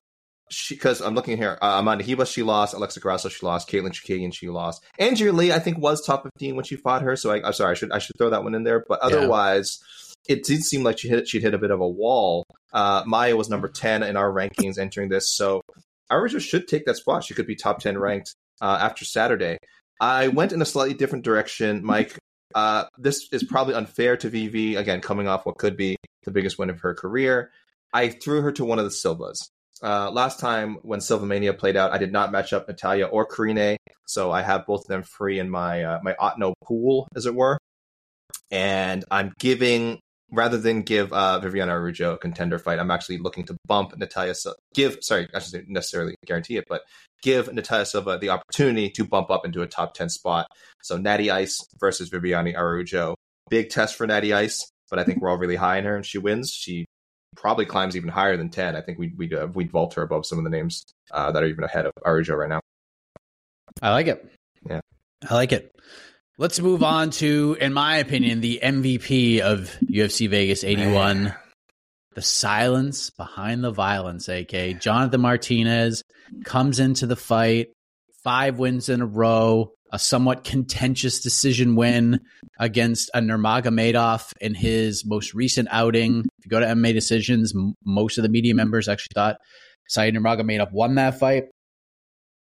Because I'm looking here, uh, Amanda Hiba, she lost. Alexa Grasso, she lost. Caitlin Chikadian, she lost. Andrea Lee, I think, was top fifteen when she fought her. So I, I'm sorry, I should I should throw that one in there. But otherwise, yeah. It did seem like she hit she'd hit a bit of a wall. Uh, Maia was number ten in our rankings entering this, so Araujo should take that spot. She could be top ten ranked uh, after Saturday. I went in a slightly different direction, Mike. Uh, this is probably unfair to Vivi. Again, coming off what could be the biggest win of her career, I threw her to one of the Silvas. Uh, last time when Silvamania played out, I did not match up Natalia or Karine, so I have both of them free in my uh, my Otno pool, as it were. And I'm giving rather than give uh, Viviane Araujo a contender fight, I'm actually looking to bump Natalia Silva. Give, sorry, I shouldn't necessarily guarantee it, but give Natalia Silva the opportunity to bump up into a top ten spot. So Natty Ice versus Viviane Araujo. Big test for Natty Ice, but I think we're all really high in her, and she wins. She probably climbs even higher than ten. I think we'd, we'd, uh, we'd vault her above some of the names uh, that are even ahead of Araujo right now. I like it. Yeah. I like it. Let's move on to, in my opinion, the M V P of U F C Vegas eighty-one, Man. The silence behind the violence, A K. Jonathan Martinez comes into the fight, five wins in a row, a somewhat contentious decision win against a Nurmagomedov in his most recent outing. If you go to M M A Decisions, m- most of the media members actually thought Said Nurmagomedov won that fight.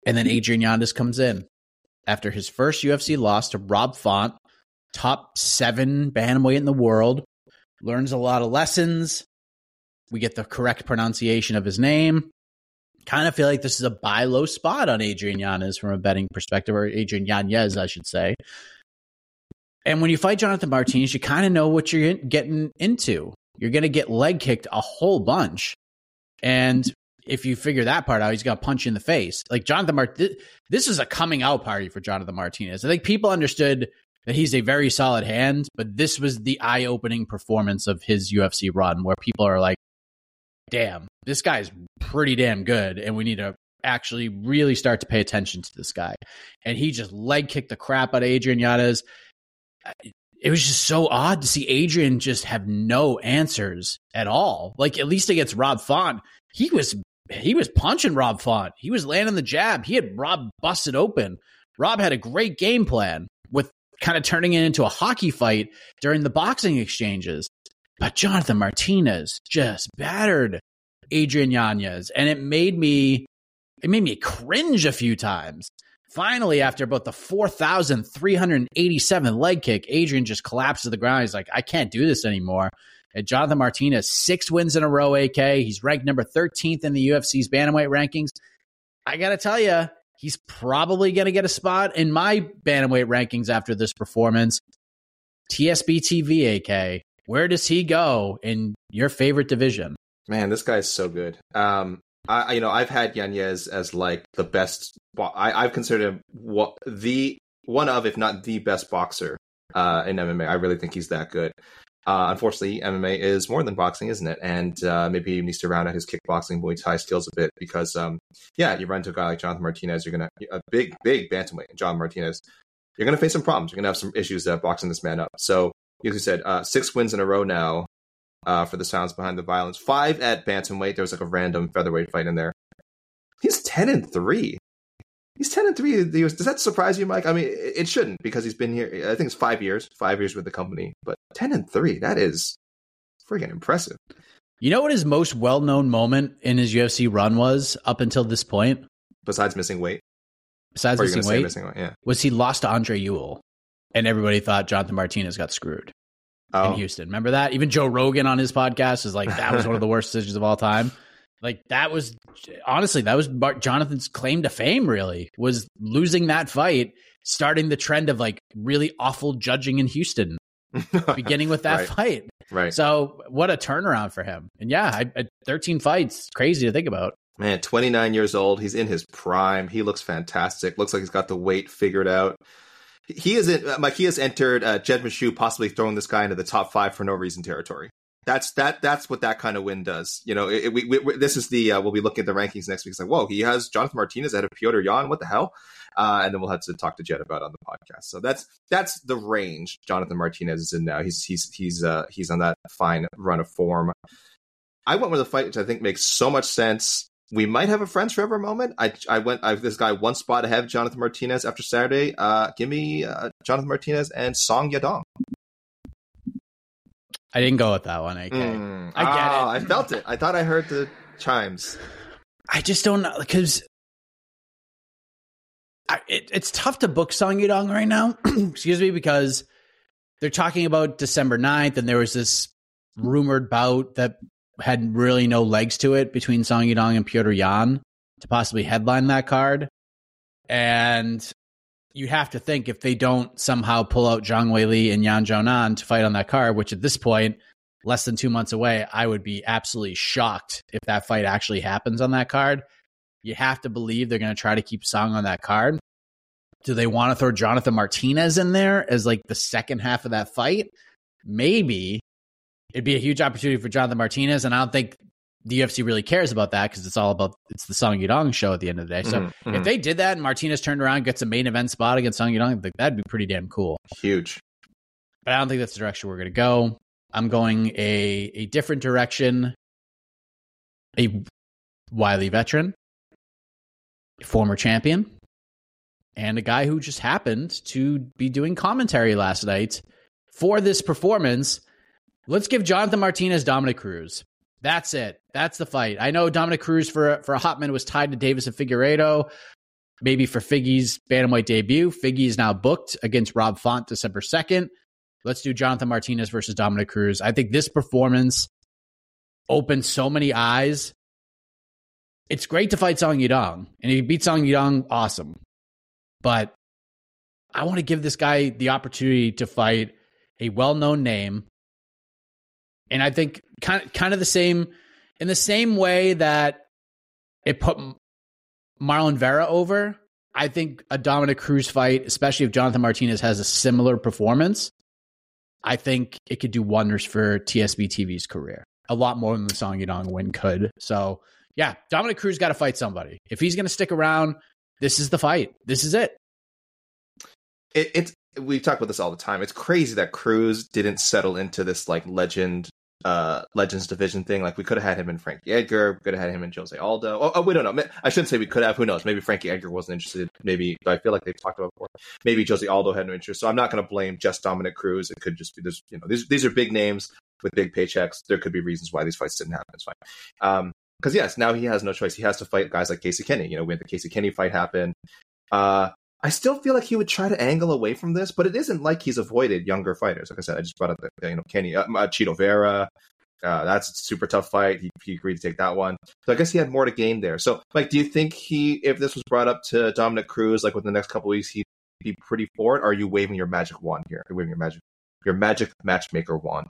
And then Adrian Yanez comes in. After his first U F C loss to Rob Font, top seven bantamweight in the world, learns a lot of lessons. We get the correct pronunciation of his name. Kind of feel like this is a buy low spot on Adrian Yanez from a betting perspective, or Adrian Yanez, I should say. And when you fight Jonathan Martinez, you kind of know what you're getting into. You're going to get leg kicked a whole bunch. And if you figure that part out, he's got a punch in the face. Like Jonathan Mart, th- this is a coming out party for Jonathan Martinez. I think people understood that he's a very solid hand, but this was the eye opening performance of his U F C run where people are like, damn, this guy's pretty damn good. And we need to actually really start to pay attention to this guy. And he just leg kicked the crap out of Adrian Yanez. It was just so odd to see Adrian just have no answers at all. Like at least against Rob Font, he was He was punching Rob Font. He was landing the jab. He had Rob busted open. Rob had a great game plan with kind of turning it into a hockey fight during the boxing exchanges. But Jonathan Martinez just battered Adrian Yanez. And it made me it made me cringe a few times. Finally, after about the four thousand three hundred eighty-seventh leg kick, Adrian just collapsed to the ground. He's like, I can't do this anymore. And Jonathan Martinez, six wins in a row, A K. He's ranked number thirteenth in the U F C's bantamweight rankings. I got to tell you, he's probably going to get a spot in my bantamweight rankings after this performance. T S B T V, A K. Where does he go in your favorite division? Man, this guy is so good. Um, I, you know, I've had Yanez as like the best. Bo- I, I've considered him what, the one of, if not the best boxer uh, in M M A. I really think he's that good. Uh, unfortunately, M M A is more than boxing, isn't it? And uh, maybe he needs to round out his kickboxing, Muay Thai skills a bit because, um, yeah, you run into a guy like Jonathan Martinez, you're going to a big, big bantamweight, Jonathan Martinez. You're going to face some problems. You're going to have some issues uh, boxing this man up. So, as you said, uh, six wins in a row now uh, for the sounds behind the violence. Five at bantamweight. There was like a random featherweight fight in there. He's ten and three. He's ten and three. Does that surprise you, Mike? I mean, it shouldn't because he's been here. I think it's five years, five years with the company. But ten and three, that is freaking impressive. You know what his most well-known moment in his U F C run was up until this point? Besides missing weight. Besides missing weight, missing weight, yeah. Was he lost to Andre Ewell, and everybody thought Jonathan Martinez got screwed oh. in Houston. Remember that? Even Joe Rogan on his podcast was like, that was one of the worst decisions of all time. Like that was honestly, that was Jonathan's claim to fame, really, was losing that fight, starting the trend of like really awful judging in Houston, beginning with that right. fight. Right. So what a turnaround for him. And yeah, I, I, thirteen fights. Crazy to think about. Man, twenty-nine years old. He's in his prime. He looks fantastic. Looks like he's got the weight figured out. He isn't Mike. He has entered uh, Jed Meshew, possibly throwing this guy into the top five for no reason territory. That's that. That's what that kind of win does. You know, it, we, we, this is the uh, we'll be looking at the rankings next week. It's like, whoa, he has Jonathan Martinez ahead of Petr Yan. What the hell? Uh, and then we'll have to talk to Jed about it on the podcast. So that's that's the range Jonathan Martinez is in now. He's he's he's uh, he's on that fine run of form. I went with a fight which I think makes so much sense. We might have a friends forever moment. I I went I, this guy one spot ahead of Jonathan Martinez after Saturday. Uh, give me uh, Jonathan Martinez and Song Yadong. I didn't go with that one, A K. Mm, I get oh, it. I felt it. I thought I heard the chimes. I just don't know, because it, it's tough to book Song Yadong right now, excuse me, because they're talking about December ninth, and there was this rumored bout that had really no legs to it between Song Yadong and Petr Yan to possibly headline that card. And you have to think if they don't somehow pull out Zhang Weili and Yan Zhao Nan to fight on that card, which at this point less than two months away. I would be absolutely shocked if that fight actually happens on that card. You have to believe they're going to try to keep Song on that card. Do they want to throw Jonathan Martinez in there as like the second half of that fight? Maybe. It'd be a huge opportunity for Jonathan Martinez, and I don't think the U F C really cares about that because it's all about, it's the Song Yadong show at the end of the day. So mm-hmm. if they did that and Martinez turned around and gets a main event spot against Song Yadong, that'd be pretty damn cool. Huge. But I don't think that's the direction we're going to go. I'm going a, a different direction. A wily veteran, a former champion, and a guy who just happened to be doing commentary last night for this performance. Let's give Jonathan Martinez Dominic Cruz. That's it. That's the fight. I know Dominic Cruz for, for a hot minute was tied to Davis and Figueiredo, maybe for Figgy's bantamweight debut. Figgy is now booked against Rob Font December second. Let's do Jonathan Martinez versus Dominic Cruz. I think this performance opened so many eyes. It's great to fight Song Yadong, and if you beat Song Yadong, awesome. But I want to give this guy the opportunity to fight a well-known name. And I think kind of, kind of the same, in the same way that it put Marlon Vera over, I think a Dominic Cruz fight, especially if Jonathan Martinez has a similar performance, I think it could do wonders for T S B T V's career. A lot more than the Song Yadong win could. So, yeah, Dominic Cruz got to fight somebody. If he's going to stick around, this is the fight. This is it. it. It's we talk about this all the time. It's crazy that Cruz didn't settle into this like legend, uh, legends division thing. Like we could have had him in Frankie Edgar. We could have had him in Jose Aldo. Oh, oh, we don't know. I shouldn't say we could have. Who knows? Maybe Frankie Edgar wasn't interested. Maybe I feel like they've talked about it before. Maybe Jose Aldo had no interest. So I'm not going to blame just Dominic Cruz. It could just be this. You know, these these are big names with big paychecks. There could be reasons why these fights didn't happen. It's fine. Um, Because, yes, now he has no choice. He has to fight guys like Casey Kenny. You know, we had the Casey Kenny fight happen. Uh, I still feel like he would try to angle away from this, but it isn't like he's avoided younger fighters. Like I said, I just brought up the, the you know, Kenny, uh, Chito Vera. Uh, that's a super tough fight. He, he agreed to take that one. So I guess he had more to gain there. So, like, do you think he, if this was brought up to Dominic Cruz, like, within the next couple of weeks, he'd be pretty forward? Or are you waving your magic wand here? Are you waving your magic, your magic matchmaker wand?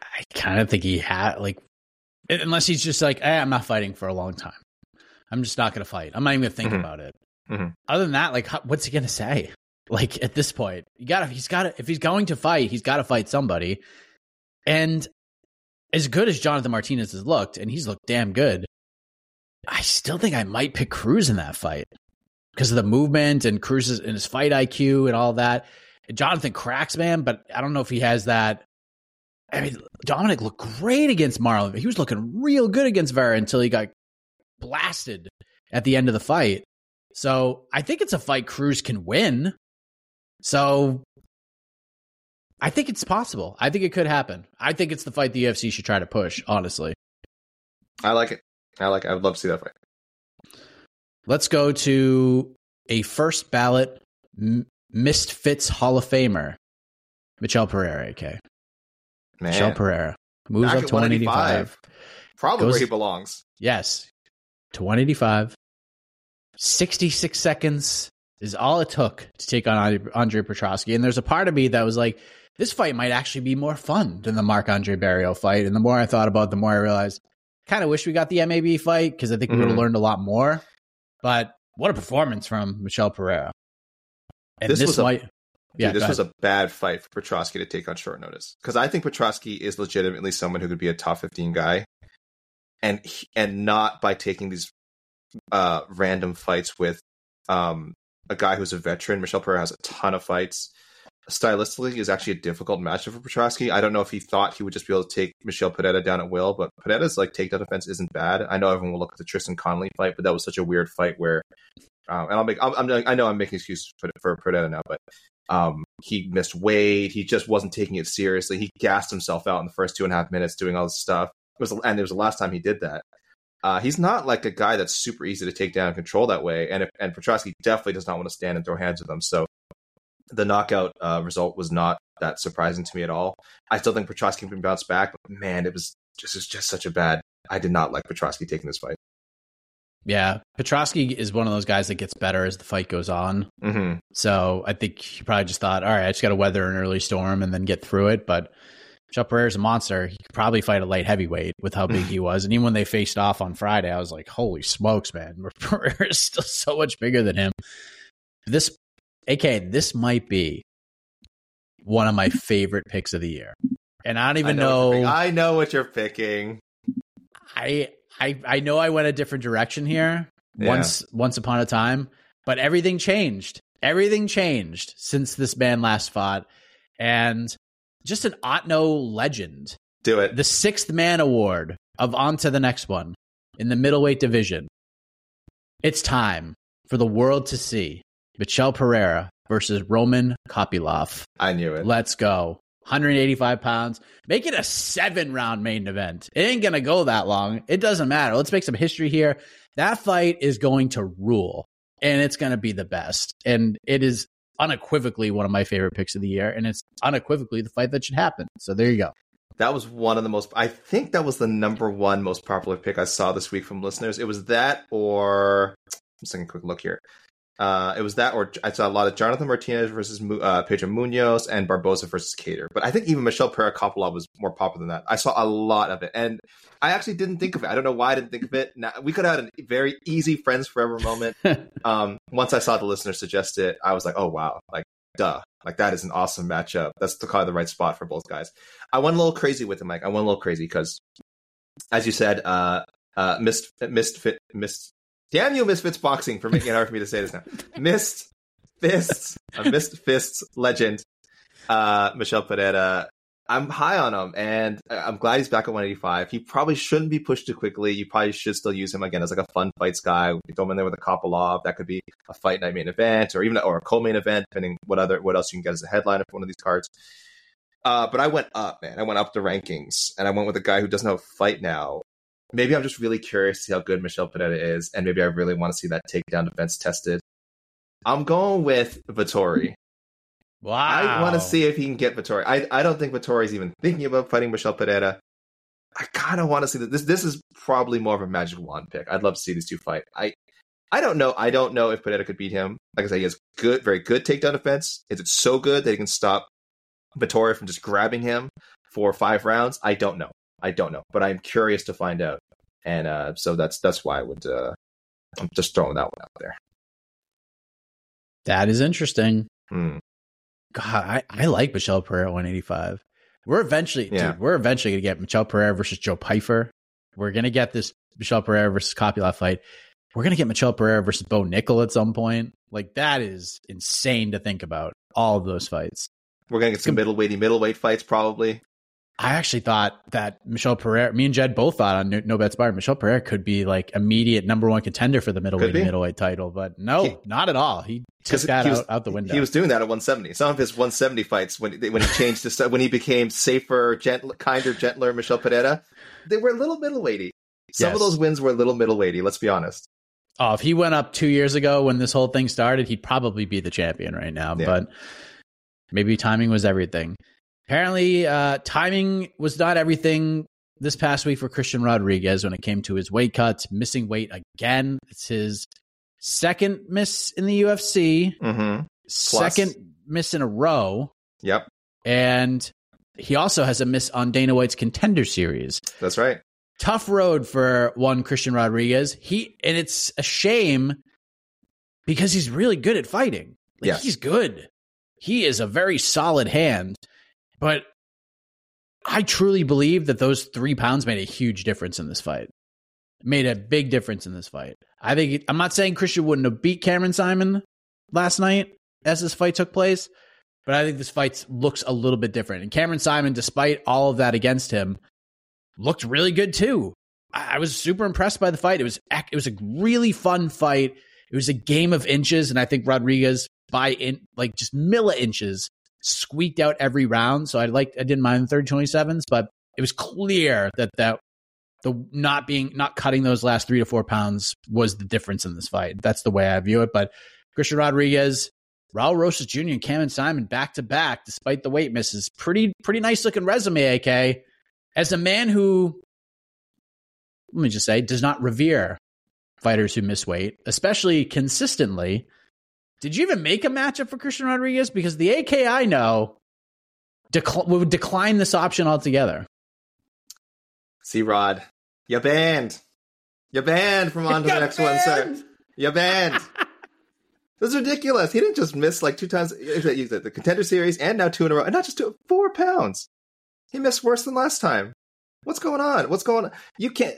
I kind of think he had, like, unless he's just like, hey, I'm not fighting for a long time. I'm just not going to fight. I'm not even going to think mm-hmm. about it. Mm-hmm. Other than that, like, how, what's he going to say? Like, at this point, you got to, he's got to, if he's going to fight, he's got to fight somebody. And as good as Jonathan Martinez has looked, and he's looked damn good, I still think I might pick Cruz in that fight because of the movement and Cruz's and his fight I Q and all that. And Jonathan cracks, man, but I don't know if he has that. I mean, Dominic looked great against Marlon. He was looking real good against Vera until he got blasted at the end of the fight. So I think it's a fight Cruz can win. So I think it's possible. I think it could happen. I think it's the fight the U F C should try to push, honestly. I like it. I like it. I would love to see that fight. Let's go to a first ballot M- Misfits Hall of Famer, Michel Pereira, okay? Man. Michel Pereira moves back up to one eighty-five. Probably goes, where he belongs. Yes. To one eighty-five. sixty-six seconds is all it took to take on Andre Petroski. And there's a part of me that was like, this fight might actually be more fun than the Marc-Andre Barrio fight. And the more I thought about it, the more I realized, kind of wish we got the M A B fight because I think we mm-hmm. would have learned a lot more. But what a performance from Michel Pereira. And this, this was might- a- Dude, yeah, this was a bad fight for Petroski to take on short notice because I think Petroski is legitimately someone who could be a top fifteen guy, and and not by taking these uh, random fights with um, a guy who's a veteran. Michel Pereira has a ton of fights. Stylistically, is actually a difficult matchup for Petroski. I don't know if he thought he would just be able to take Michel Pereira down at will, but Pereira's like takedown defense isn't bad. I know everyone will look at the Tristan Connolly fight, but that was such a weird fight where, um, and I'll make I'm, I'm I know I'm making excuses for, for Pereira now, but. Um, he missed weight. He just wasn't taking it seriously. He gassed himself out in the first two and a half minutes doing all this stuff. It was, and it was the last time he did that. Uh, he's not like a guy that's super easy to take down and control that way. And if, and Petroski definitely does not want to stand and throw hands with him. So the knockout uh, result was not that surprising to me at all. I still think Petroski can bounce back, but man, it was just it was just such a bad. I did not like Petroski taking this fight. Yeah, Petroski is one of those guys that gets better as the fight goes on. Mm-hmm. So I think he probably just thought, all right, I just got to weather an early storm and then get through it. But Michel Pereira's a monster. He could probably fight a light heavyweight with how big he was. And even when they faced off on Friday, I was like, holy smokes, man. Pereira's still so much bigger than him. This, A K, this might be one of my favorite picks of the year. And I don't even I know. know I know what you're picking. I I I know I went a different direction here yeah. once once upon a time, but everything changed. Everything changed since this man last fought. And just an Otno legend. Do it. The sixth man award of on to the next one in the middleweight division. It's time for the world to see Michel Pereira versus Roman Kopylov. I knew it. Let's go. one eighty-five pounds. Make it a seven-round main event. It ain't going to go that long. It doesn't matter. Let's make some history here. That fight is going to rule, and it's going to be the best. And it is unequivocally one of my favorite picks of the year, and it's unequivocally the fight that should happen. So there you go. That was one of the most... I think that was the number one most popular pick I saw this week from listeners. It was that or... Let's take a quick look here. Uh, it was that, or I saw a lot of Jonathan Martinez versus uh, Pedro Munoz and Barboza versus Kattar. But I think even Michel Pereira Kopylov was more popular than that. I saw a lot of it, and I actually didn't think of it. I don't know why I didn't think of it. Now, we could have had a very easy friends forever moment. um, once I saw the listener suggest it, I was like, oh wow, like duh, like that is an awesome matchup. That's probably the right spot for both guys. I went a little crazy with it, Mike. I went a little crazy because, as you said, uh, uh, missed missed fit missed. Damn you, Misfits Boxing, for making it hard for me to say this now. Missed Fists, a Missed Fists legend, uh, Michel Pereira. I'm high on him, and I'm glad he's back at one eighty-five. He probably shouldn't be pushed too quickly. You probably should still use him again as like a fun fights guy. You throw him in there with a Kopylov. That could be a fight night main event, or even or a co-main event, depending what other what else you can get as a headline for one of these cards. Uh, but I went up, man. I went up the rankings, and I went with a guy who doesn't have a fight now. Maybe I'm just really curious to see how good Michel Pereira is, and maybe I really want to see that takedown defense tested. I'm going with Vettori. Wow. I want to see if he can get Vettori. I, I don't think Vettori's even thinking about fighting Michel Pereira. I kind of want to see that. This this is probably more of a magic wand pick. I'd love to see these two fight. I I don't know. I don't know if Pereira could beat him. Like I said, he has good, very good takedown defense. Is it so good that he can stop Vettori from just grabbing him for five rounds? I don't know. I don't know, but I'm curious to find out. And uh, so that's that's why I would uh, I'm just throwing that one out there. That is interesting. Mm. God, I, I like Michel Pereira at one eighty-five. We're eventually yeah. dude, we're eventually going to get Michel Pereira versus Joe Pyfer. We're going to get this Michel Pereira versus Kopylov fight. We're going to get Michel Pereira versus Bo Nickel at some point. Like, that is insane to think about, all of those fights. We're going to get some Com- middleweighty middleweight fights probably. I actually thought that Michel Pereira, me and Jed both thought on No Bets Barred, Michel Pereira could be like immediate number one contender for the middleweight middleweight title, but no, he, not at all. He took that he was, out, out the window. He was doing that at one seventy. Some of his one seventy fights when when he changed to stuff, when he became safer, gentler, kinder, gentler Michel Pereira, they were a little middleweighty. Some yes. of those wins were a little middleweighty. Let's be honest. Oh, if he went up two years ago when this whole thing started, he'd probably be the champion right now. Yeah. But maybe timing was everything. Apparently, uh, timing was not everything this past week for Christian Rodriguez when it came to his weight cuts, missing weight again. It's his second miss in the U F C, mm-hmm. second miss in a row. Yep. And he also has a miss on Dana White's Contender Series. That's right. Tough road for one Christian Rodriguez. He and it's a shame because he's really good at fighting. Like, yes. He's good. He is a very solid hand. But I truly believe that those three pounds made a huge difference in this fight. Made a big difference in this fight. I think he, I'm not saying Christian wouldn't have beat Cameron Simon last night as this fight took place, but I think this fight looks a little bit different. And Cameron Simon, despite all of that against him, looked really good too. I, I was super impressed by the fight. It was it was a really fun fight. It was a game of inches, and I think Rodriguez by in, like just milli-inches squeaked out every round, so I liked I didn't mind the thirty twenty-sevens, but it was clear that that the not being not cutting those last three to four pounds was the difference in this fight. That's the way I view it. But Christian Rodriguez, Raul Rosas Junior and Cameron Simon back to back despite the weight misses. Pretty pretty nice looking resume, A K. As a man who, let me just say, does not revere fighters who miss weight, especially consistently. Did you even make a matchup for Christian Rodriguez? Because the A K I know Decl- we would decline this option altogether. C-Rod, you're banned. You're banned from on to the next banned. one, sir. You're banned. This is ridiculous. He didn't just miss like two times. The Contender Series and now two in a row. And not just two, four pounds. He missed worse than last time. What's going on? What's going on? You can't.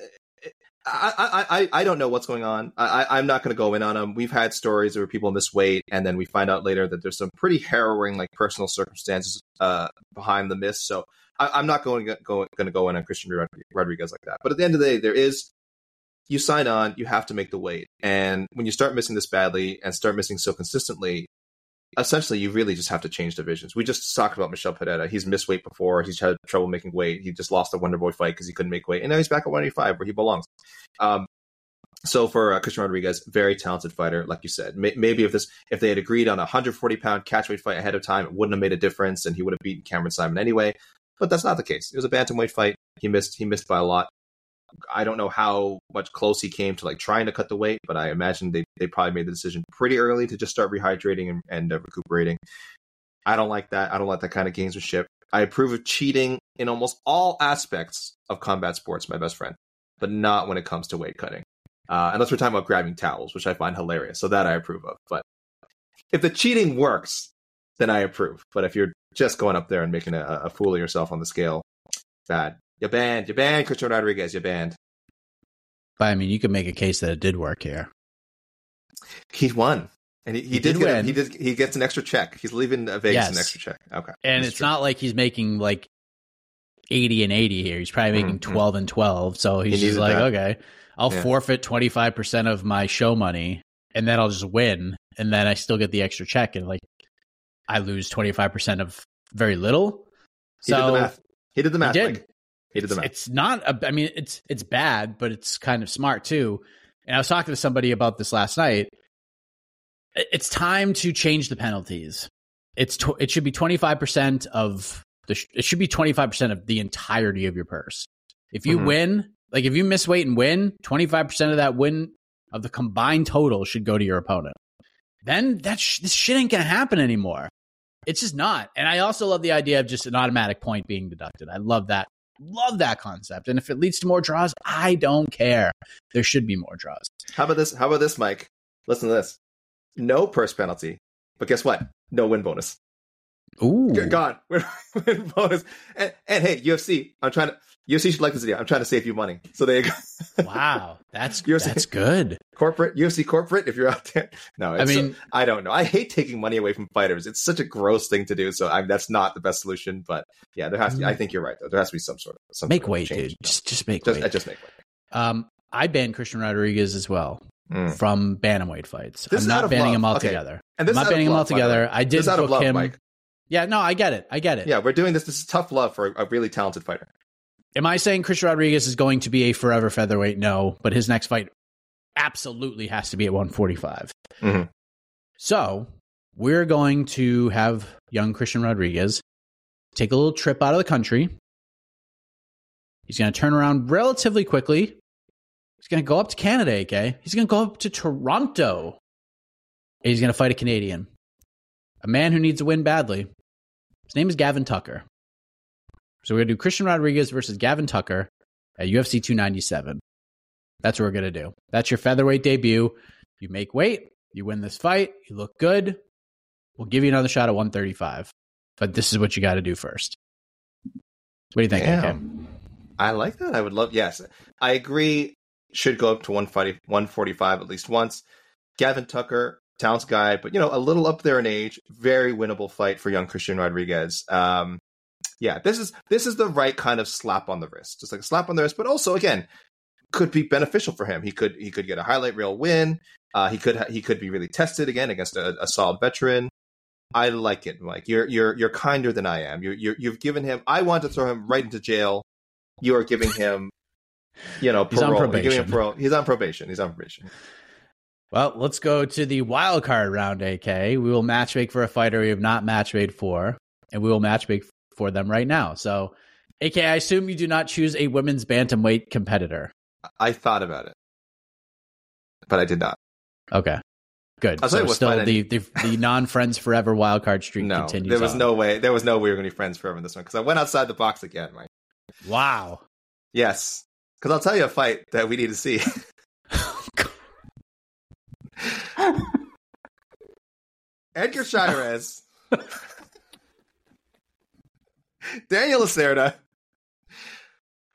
I I, I, I don't know what's going on. I, I, I'm not going to go in on them. We've had stories where people miss weight, and then we find out later that there's some pretty harrowing like personal circumstances uh, behind the miss. So I, I'm not going go, going to go in on Christian Rodriguez like that. But at the end of the day, there is. You sign on, you have to make the weight. And when you start missing this badly and start missing so consistently, essentially you really just have to change divisions. We just talked about Michel Pereira. He's missed weight before. He's had trouble making weight. He just lost the Wonderboy fight because he couldn't make weight. And now he's back at one eighty-five where he belongs. Um, so for uh, Christian Rodriguez, very talented fighter, like you said. May- maybe if this, if they had agreed on a one forty pound catchweight fight ahead of time, it wouldn't have made a difference and he would have beaten Cameron Simon anyway. But that's not the case. It was a bantamweight fight. He missed, he missed by a lot. I don't know how much close he came to like trying to cut the weight, but I imagine they they probably made the decision pretty early to just start rehydrating and, and uh, recuperating. I don't like that. I don't like that kind of gamesmanship. I approve of cheating in almost all aspects of combat sports, my best friend, but not when it comes to weight cutting. Uh, unless we're talking about grabbing towels, which I find hilarious. So that I approve of. But if the cheating works, then I approve. But if you're just going up there and making a, a fool of yourself on the scale, bad. You're banned. You're banned, Christian Rodriguez. You're banned. But, I mean, you could make a case that it did work here. He won. And he, he, he did, did get win. A, he, did, he gets an extra check. He's leaving Vegas yes. an extra check. Okay. And That's it's true. Not like he's making, like, eighty and eighty here. He's probably making mm-hmm. twelve and twelve. So he's he just like, that. okay, I'll yeah. forfeit twenty-five percent of my show money, and then I'll just win, and then I still get the extra check. And, like, I lose twenty-five percent of very little. He so, did the math. He did the math, Mike. It's, it's not, a, I mean, it's it's bad, but it's kind of smart too. And I was talking to somebody about this last night. It's time to change the penalties. It's tw- It should be twenty-five percent of the, sh- it should be twenty-five percent of the entirety of your purse. If you mm-hmm. win, like if you miss weight and win, twenty-five percent of that win of the combined total should go to your opponent. Then that sh- this shit ain't going to happen anymore. It's just not. And I also love the idea of just an automatic point being deducted. I love that. Love that concept. And if it leads to more draws, I don't care. There should be more draws. How about this? How about this, Mike? Listen to this. No purse penalty, but guess what? No win bonus. Ooh. Good God. Win bonus. And, and hey, U F C, I'm trying to, U F C should like this video. I'm trying to save you money. So there you go. Wow. That's, U F C, that's good. Corporate, U F C corporate, if you're out there. No, it's, I mean, so, I don't know. I hate taking money away from fighters. It's such a gross thing to do. So I mean, that's not the best solution. But yeah, there has to be, I think you're right, though. There has to be some sort of, some make sort weight, of change. Dude. Just, just make just, weight. Just make weight. Um, I banned Christian Rodriguez as well. Mm. From bantamweight fights. This I'm not banning love. him altogether. Okay. And this I'm not banning love, him altogether. I did book love, him. Mike. Yeah, no, I get it. I get it. Yeah, we're doing this. This is tough love for a really talented fighter. Am I saying Christian Rodriguez is going to be a forever featherweight? No, but his next fight absolutely has to be at one forty-five. Mm-hmm. So we're going to have young Christian Rodriguez take a little trip out of the country. He's going to turn around relatively quickly. He's going to go up to Canada, okay? He's going to go up to Toronto. And he's going to fight a Canadian. A man who needs a win badly. His name is Gavin Tucker. So we're going to do Christian Rodriguez versus Gavin Tucker at U F C two ninety-seven. That's what we're going to do. That's your featherweight debut. You make weight. You win this fight. You look good. We'll give you another shot at one thirty-five. But this is what you got to do first. What do you think? Damn. Okay. I like that. I would love... Yes. I agree. Should go up to one forty-five at least once. Gavin Tucker... Towns guy, but, you know, a little up there in age, very winnable fight for young Christian Rodriguez. Um, yeah, this is this is the right kind of slap on the wrist. Just like a slap on the wrist, but also, again, could be beneficial for him. He could he could get a highlight reel win. Uh, he could ha- he could be really tested again against a, a solid veteran. I like it, Mike. You're you're you're kinder than I am. You you you've given him. I want to throw him right into jail. You are giving him, you know, parole. He's on probation. You're giving him parole. He's on probation. He's on probation. Well, let's go to the wild card round, A K. We will matchmake for a fighter we have not matchmade for, and we will matchmake for them right now. So, A K, I assume you do not choose a women's bantamweight competitor. I thought about it, but I did not. Okay. Good. I'll so still the, any... the the non-friends forever wildcard streak no, continues. There was on. no way. There was no way we were going to be friends forever in this one because I went outside the box again, Mike. Wow. Yes. Because I'll tell you a fight that we need to see. Edgar Shirez. Daniel Lacerda.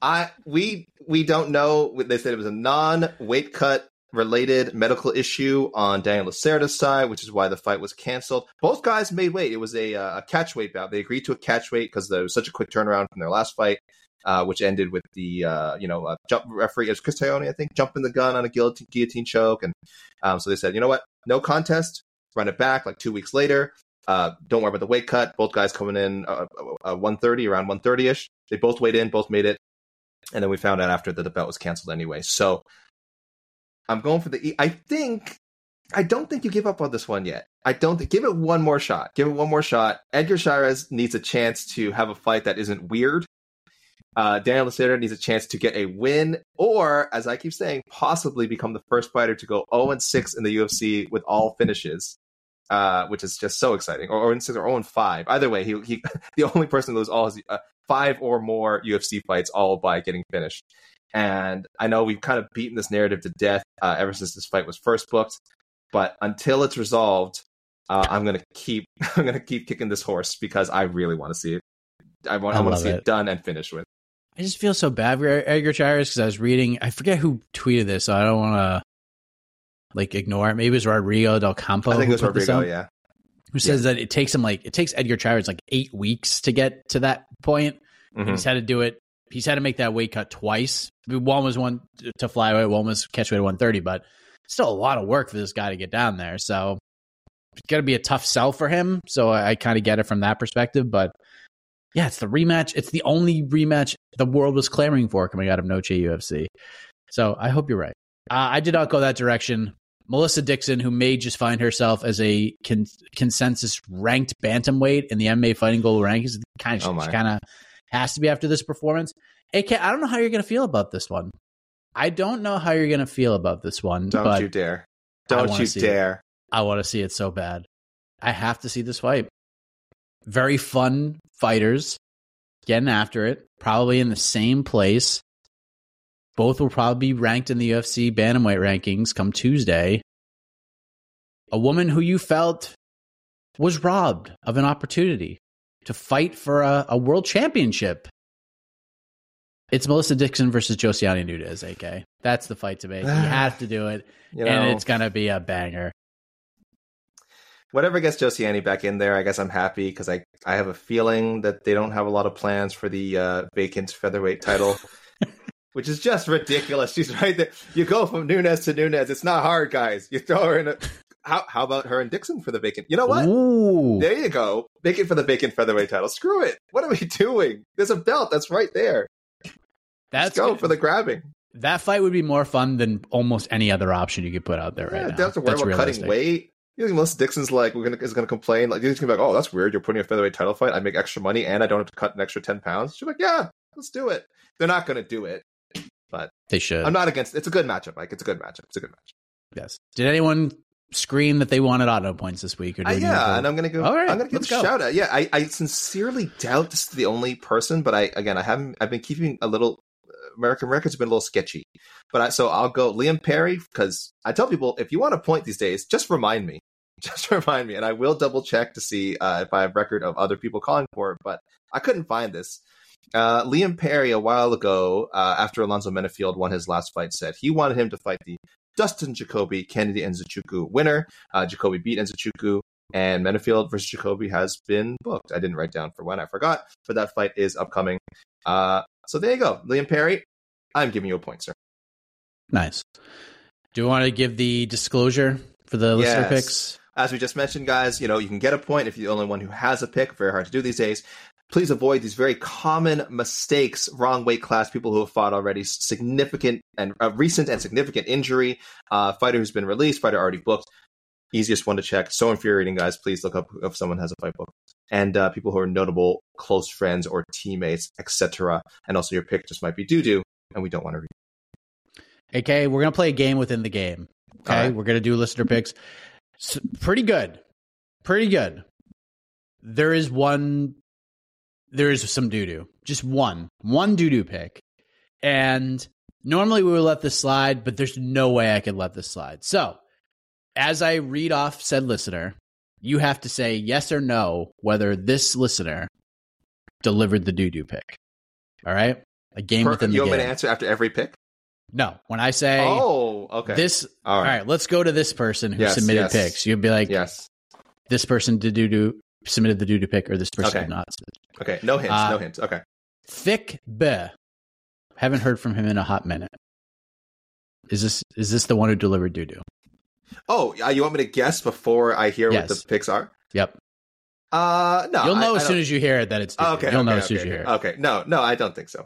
I we we don't know. They said it was a non-weight cut related medical issue on Daniel Lacerda's side, which is why the fight was canceled. Both guys made weight. It was a, uh, a catch weight bout. They agreed to a catch weight because there was such a quick turnaround from their last fight, uh, which ended with the uh, you know uh, jump referee, it was Chris Taglioni, I think, jumping the gun on a guillotine, guillotine choke, and um, so they said, you know what, no contest. Run it back like two weeks later. Uh, don't worry about the weight cut. Both guys coming in uh, uh, one thirty, around one thirty ish. They both weighed in, both made it, and then we found out after that the belt was canceled anyway. So. I'm going for the E. I think, I don't think you give up on this one yet. I don't think, give it one more shot. Give it one more shot. Edgar Shirez needs a chance to have a fight that isn't weird. Uh, Daniel Lacerda needs a chance to get a win or, as I keep saying, possibly become the first fighter to go oh and six in the U F C with all finishes, uh, which is just so exciting. Or oh and six or oh and five. Either way, he, he the only person to lose all his uh, five or more U F C fights all by getting finished. And I know we've kind of beaten this narrative to death uh, ever since this fight was first booked, but until it's resolved, uh, I'm gonna keep I'm gonna keep kicking this horse because I really want to see it. I want I, I want to see it. it done and finished with. I just feel so bad for Edgar Shirez because I was reading. I forget who tweeted this, so I don't want to like ignore it. Maybe it was Rodrigo Del Campo. I think it was Rodrigo, yeah. Who says yeah. that it takes him like it takes Edgar Shirez like eight weeks to get to that point. Mm-hmm. He's had to do it. He's had to make that weight cut twice. One was one to flyweight, one was catchweight at one thirty, but still a lot of work for this guy to get down there. So it's going to be a tough sell for him. So I, I kind of get it from that perspective. But yeah, it's the rematch. It's the only rematch the world was clamoring for coming out of Noche U F C. So I hope you're right. Uh, I did not go that direction. Melissa Dixon, who may just find herself as a con- consensus ranked bantamweight in the M M A Fighting Gold rankings, kind of, oh my. kind of has to be after this performance. A K, I don't know how you're going to feel about this one. I don't know how you're going to feel about this one. Don't but you dare. Don't you dare. It. I want to see it so bad. I have to see this fight. Very fun fighters getting after it, probably in the same place. Both will probably be ranked in the U F C bantamweight rankings come Tuesday. A woman who you felt was robbed of an opportunity to fight for a, a world championship. It's Melissa Dixon versus Josiane Nunes, A K. That's the fight to make. You have to do it, you know, and it's going to be a banger. Whatever gets Josiane back in there, I guess I'm happy because I, I have a feeling that they don't have a lot of plans for the uh, vacant featherweight title, which is just ridiculous. She's right there. You go from Nunes to Nunes. It's not hard, guys. You throw her in a... How how about her and Dixon for the vacant? You know what? Ooh. There you go. Make it for the vacant featherweight title. Screw it. What are we doing? There's a belt that's right there. That's Let's go good. for the grabbing. That fight would be more fun than almost any other option you could put out there yeah, right now. That's a worry about cutting weight. You think Melissa Dixon's like we're gonna is gonna complain like you're gonna be like, oh, that's weird. You're putting a featherweight title fight. I make extra money and I don't have to cut an extra ten pounds. She's like, yeah, let's do it. They're not gonna do it, but they should. I'm not against. It's a good matchup, Mike. It's a good matchup. It's a good matchup. Yes. Did anyone scream that they wanted auto points this week? Or uh, yeah, and I'm gonna go. All right, I'm gonna give a go. shout out. Yeah, I, I sincerely doubt this is the only person, but I again I haven't. I've been keeping a little. American records have been a little sketchy, but I, so I'll go Liam Perry because I tell people if you want to point these days, just remind me, just remind me, and I will double check to see uh, if I have record of other people calling for it. But I couldn't find this. Uh, Liam Perry a while ago uh, after Alonzo Menafield won his last fight said he wanted him to fight the Dustin Jacoby, Kennedy Nzechukwu winner. Uh, Jacoby beat Nzechukwu, and Menafield versus Jacoby has been booked. I didn't write down for when, I forgot, but that fight is upcoming. Uh, so there you go. Liam Perry, I'm giving you a point, sir. Nice. Do you want to give the disclosure for the yes. listener picks? As we just mentioned, guys, you know, you can get a point if you're the only one who has a pick. Very hard to do these days. Please avoid these very common mistakes, wrong weight class, people who have fought already, significant and uh, recent and significant injury, uh, fighter who's been released, fighter already booked. Easiest one to check. So infuriating, guys. Please look up if someone has a fight book. And uh, people who are notable, close friends or teammates, et cetera. And also your pick just might be doo-doo, and we don't want to read. Okay, we're going to play a game within the game. Okay, right. We're going to do listener picks. So pretty good. Pretty good. There is one. There is some doo-doo. Just one. One doo-doo pick. And normally we would let this slide, but there's no way I could let this slide. So as I read off said listener, you have to say yes or no whether this listener delivered the doo-doo pick. All right? A game Perfect. within the you game. You want me to answer after every pick? No. When I say, oh, okay. This, all right. all right, let's go to this person who yes, submitted yes. picks. You'd be like, yes, this person did doo-doo, submitted the doo-doo pick, or this person okay. did not. Okay. No hints. Uh, no hints. Okay. Thick Beh. Haven't heard from him in a hot minute. Is this is this the one who delivered doo-doo? Oh, you want me to guess before I hear yes. what the picks are? Yep. Uh, no. You'll know I, as I soon as you hear it that it's doo-doo. Okay, You'll okay, know okay, as soon okay. as you hear it. Okay. No, no, I don't think so.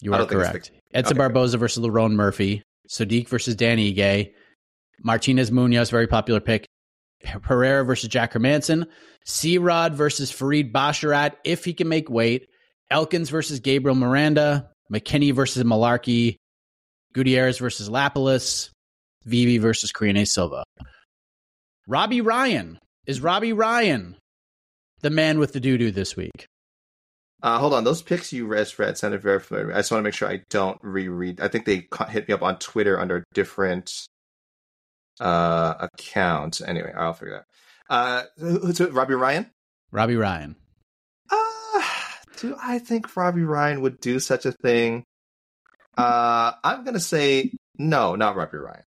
You are correct. Edson okay. Barboza versus Lerone Murphy. Sodiq versus Danny Ige. Martinez Munoz, very popular pick. Pereira versus Jack Hermanson. C-Rod versus Fareed Basharat, if he can make weight. Elkins versus Gabriel Miranda. McKinney versus Malarkey. Gutierrez versus Lapalus. Vivi versus Karine Silva. Robbie Ryan. Is Robbie Ryan the man with the doo-doo this week? Uh, hold on. Those picks you just read sounded very familiar to me. I just want to make sure I don't reread. I think they hit me up on Twitter under a different uh, account. Anyway, I'll figure that out. Uh, who's it? Robbie Ryan? Robbie Ryan. Uh, do I think Robbie Ryan would do such a thing? Uh, I'm going to say no, not Robbie Ryan.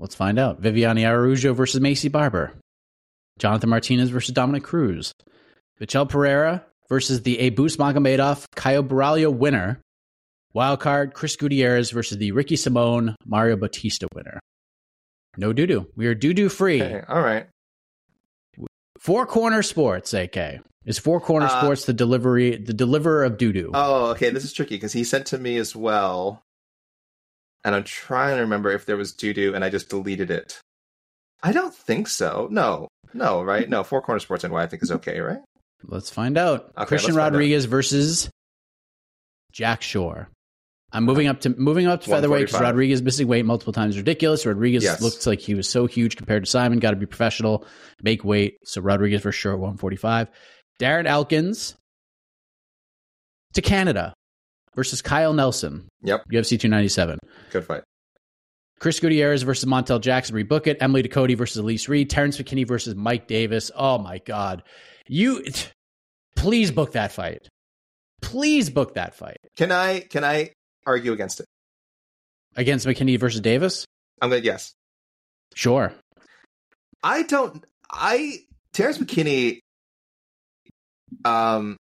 Let's find out. Viviane Araujo versus Macy Barber. Jonathan Martinez versus Dominic Cruz. Michel Pereira versus the Abus Magomedov Caio Baralho winner. Wildcard, Chris Gutierrez versus the Ricky Simon Mario Batista winner. No doo-doo. We are doo-doo free. Okay, all right. Four Corner Sports, A K. Is Four Corner uh, Sports the delivery, the deliverer of doo-doo? Oh, okay. This is tricky because he sent to me as well. And I'm trying to remember if there was doo-doo and I just deleted it. I don't think so. No. No, right? No, Four Corner Sports N Y I think is okay, right? Let's find out. Okay, Christian Rodriguez out. versus Jack Shore. I'm moving up to moving up to featherweight because Rodriguez missing weight multiple times is ridiculous. Rodriguez yes. looked like he was so huge compared to Simon. Got to be professional. Make weight. So Rodriguez versus Shore at one forty-five. Darren Elkins to Canada versus Kyle Nelson. Yep. U F C two ninety-seven. Good fight. Chris Gutierrez versus Montel Jackson. Rebook it. Emily Ducote versus Elise Reed. Terrence McKinney versus Mike Davis. Oh, my God. You t- please book that fight. Please book that fight. Can I can I argue against it? Against McKinney versus Davis? I'm gonna yes. Sure. I don't I Terrence McKinney um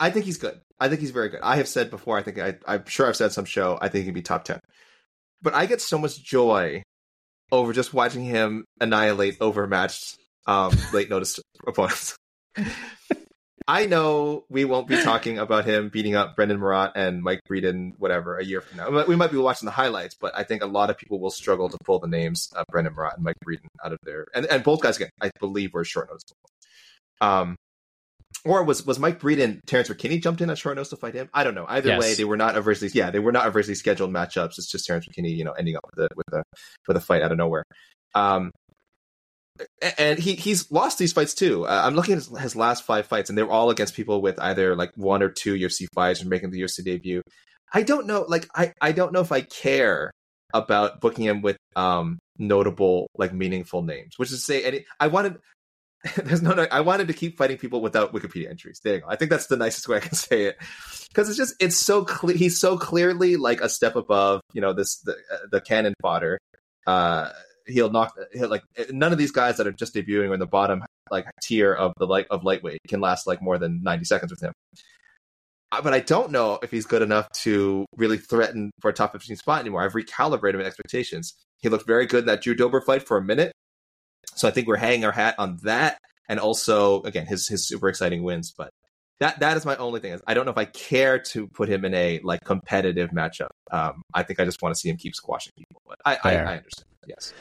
I think he's good. I think he's very good. I have said before, I think I I'm sure I've said some show, I think he'd be top ten. But I get so much joy over just watching him annihilate overmatched um late notice opponents. I know we won't be talking about him beating up Brendan Murat and Mike Breeden, whatever, a year from now. We might be watching the highlights, but I think a lot of people will struggle to pull the names of Brendan Murat and Mike Breeden out of there. And, and both guys, again, I believe, were short notice. Um, or was was Mike Breeden, Terrence McKinney jumped in at short notice to fight him? I don't know. Either yes. way, they were not adversely, yeah, they were not adversely scheduled matchups. It's just Terrence McKinney, you know, ending up with a with a with a fight out of nowhere. Um, And he he's lost these fights too. Uh, I'm looking at his, his last five fights, and they were all against people with either like one or two U F C fights or making the U F C debut. I don't know, like I, I don't know if I care about booking him with um notable like meaningful names. Which is to say, any I wanted there's no I wanted to keep fighting people without Wikipedia entries. There you go. I think that's the nicest way I can say it because it's just it's so clear he's so clearly like a step above you know this the the cannon fodder. Uh, He'll knock he'll like none of these guys that are just debuting or in the bottom like tier of the light of lightweight can last like more than ninety seconds with him. But I don't know if he's good enough to really threaten for a top fifteen spot anymore. I've recalibrated my expectations. He looked very good in that Drew Dober fight for a minute, so I think we're hanging our hat on that. And also, again, his his super exciting wins. But that that is my only thing. Is I don't know if I care to put him in a like competitive matchup. Um, I think I just want to see him keep squashing people. But I, I, I understand. Yes.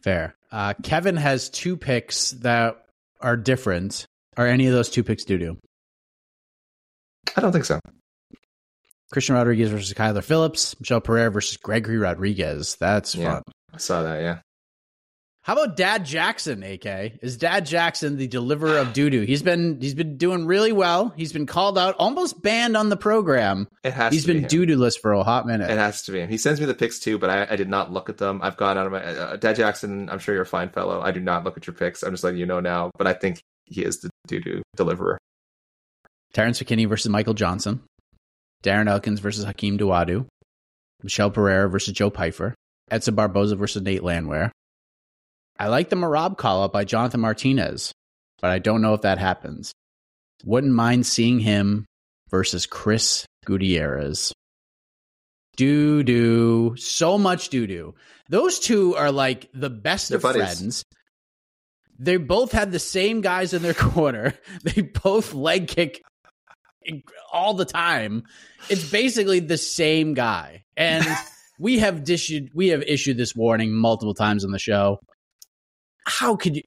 Fair. Uh, Kevin has two picks that are different. Are any of those two picks doo-doo? I don't think so. Christian Rodriguez versus Kyler Phillips. Michel Pereira versus Gregory Rodriguez. That's yeah, fun. I saw that, yeah. How about Dad Jackson, A K? Is Dad Jackson the deliverer of doo-doo? He's been he's been doing really well. He's been called out, almost banned on the program. It has he's to been be doo-doo-less for a hot minute. It has to be him. He sends me the picks too, but I, I did not look at them. I've gone out of my uh, Dad Jackson. I'm sure you're a fine fellow. I do not look at your picks. I'm just letting you know now. But I think he is the doo-doo deliverer. Terrence McKinney versus Michael Johnson. Darren Elkins versus Hakeem Duwadu. Michel Pereira versus Joe Pyfer. Edson Barboza versus Nate Landwehr. I like the Marab call-up by Jonathan Martinez, but I don't know if that happens. Wouldn't mind seeing him versus Chris Gutierrez. Doo-doo. So much doo-doo. Those two are like the best They're of buddies. friends. They both had the same guys in their corner. They both leg kick all the time. It's basically the same guy. And we have issued, we have issued this warning multiple times on the show. How could you?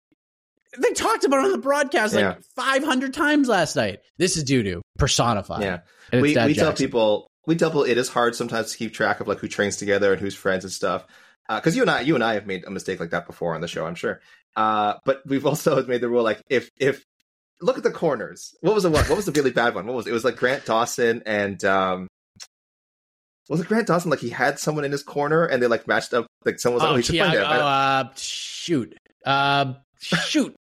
They talked about it on the broadcast like yeah. five hundred times last night. This is doo-doo personified. Yeah, we, we tell people we tell people it is hard sometimes to keep track of like who trains together and who's friends and stuff. Because uh, you and I, you and I have made a mistake like that before on the show, I'm sure. Uh, but we've also made the rule like if if look at the corners. What was the one? What was the really bad one? What was it? It was like Grant Dawson and um, was it Grant Dawson? Like he had someone in his corner and they like matched up. Like someone was like, oh, oh he should Tiago, find out. Uh, shoot. Uh, shoot,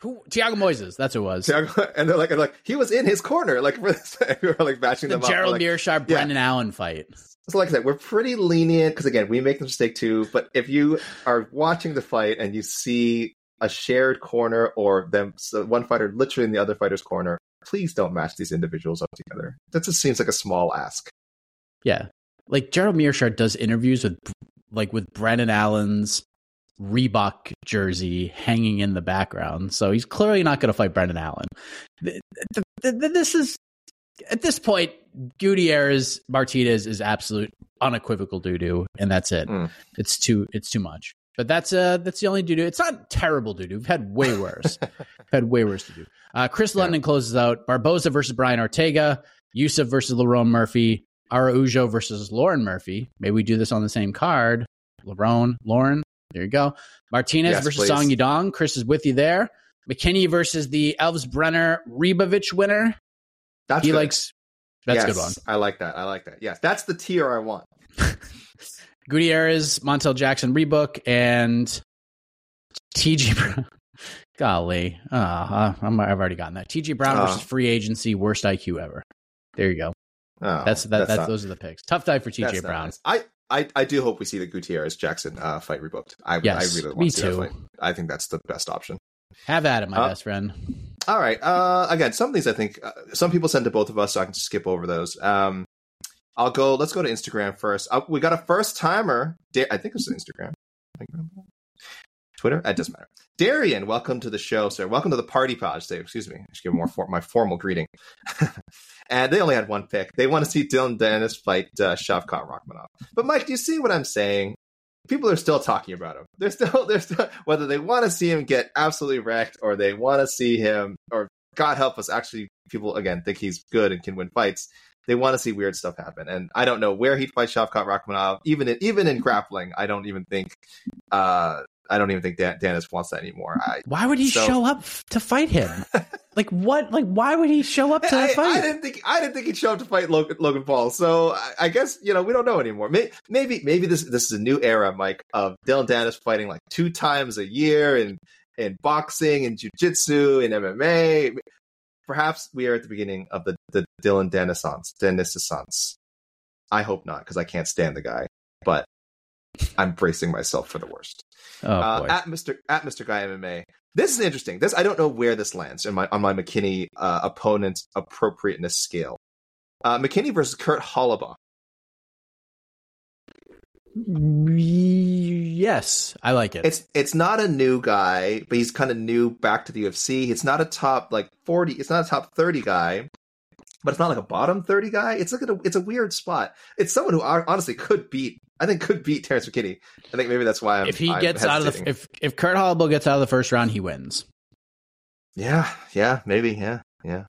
who? Thiago Moises. That's who it was. Thiago, and they're like, and like he was in his corner. Like we were like matching the them Gerald up. The Gerald Meerschaert, like, Brendan yeah. Allen fight. So like I said, we're pretty lenient because again, we make the mistake too. But if you are watching the fight and you see a shared corner or them, so one fighter literally in the other fighter's corner, please don't match these individuals up together. That just seems like a small ask. Yeah, like Gerald Meerschaert does interviews with, like with Brendan Allen's Reebok jersey hanging in the background, so he's clearly not going to fight Brendan Allen. This is at this point, Gutierrez Martinez is absolute unequivocal doo doo, and that's it. Mm. It's too, it's too much. But that's uh, that's the only doo doo. It's not terrible doo doo. We've had way worse. had way worse to do. Uh, Chris yeah. London closes out Barboza versus Brian Ortega, Yusuff versus Lerone Murphy, Araujo versus Lauren Murphy. Maybe we do this on the same card. Lerone, Lauren. There you go. Martinez yes, versus please. Song Yadong. Chris is with you there. McKinney versus the Elfsbrenner Ribovich winner. That's he good. likes. That's yes, a good one. I like that. I like that. Yes, that's the tier I want. Gutierrez, Montel Jackson, Rebook, and T J Brown. Golly, uh, I'm, I've already gotten that. T J Brown uh, versus free agency, worst I Q ever. There you go. Oh, that's that. That's, that's not, those are the picks. Tough die for T J Brown. Nice. I. I, I do hope we see the Gutierrez-Jackson uh, fight rebooked. I, yes, I really want to see too. that fight. I think that's the best option. Have at it, my uh, best friend. All right. Uh, again, some of these I think uh, some people send to both of us, so I can just skip over those. Um, I'll go. Let's go to Instagram first. Uh, we got a first-timer. Da- I think it was Instagram. Twitter? It doesn't matter. Darian, welcome to the show, sir. Welcome to the party pod today. Excuse me. I should give more for- my formal greeting. And they only had one pick. They want to see Dillon Danis fight uh, Shavkat Rakhmonov. But Mike, do you see what I'm saying? People are still talking about him. They're still, they're still, whether they want to see him get absolutely wrecked, or they want to see him, or God help us, actually, people again think he's good and can win fights. They want to see weird stuff happen, and I don't know where he'd fight Shavkat Rakhmonov. Even in, even in grappling, I don't even think, uh, I don't even think Dan- Danis wants that anymore. I, why would he so, show up to fight him? Like what? Like why would he show up to I, that fight? I didn't think I didn't think he'd show up to fight Logan, Logan Paul. So I, I guess you know we don't know anymore. Maybe maybe, maybe this this is a new era, Mike, of Dillon Danis fighting like two times a year in in boxing and jujitsu and M M A. Perhaps we are at the beginning of the the Dillon Danisance. Danisance. I hope not, because I can't stand the guy. But I'm bracing myself for the worst. Oh, uh, at Mister at Mister Guy M M A. This is interesting. This I don't know where this lands in my on my McKinney uh, opponent's appropriateness scale. Uh, McKinney versus Kurt Holabaugh. Yes, I like it. It's it's not a new guy, but he's kind of new back to the U F C. It's not a top like forty. It's not a top thirty guy. But it's not like a bottom thirty guy. It's like a, it's a weird spot. It's someone who honestly could beat. I think could beat Terrence McKinney. I think maybe that's why I'm. If he I'm gets hesitating. out of the if if Kurt Holabaugh gets out of the first round, he wins. Yeah, yeah, maybe, yeah, yeah.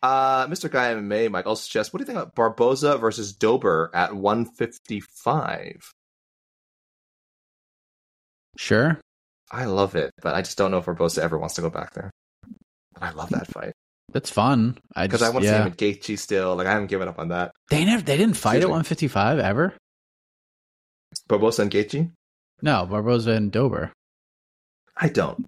Uh, Mister Guy M M A, Mike, I'll suggest. What do you think about Barboza versus Dober at one fifty-five? Sure. I love it, but I just don't know if Barboza ever wants to go back there. But I love that fight. That's fun. I because I want yeah. to see him at Gaethje still. Like I haven't given up on that. They never. They didn't fight Excuse at one fifty-five me. Ever. Barboza and Gaethje? No, Barboza and Dober. I don't.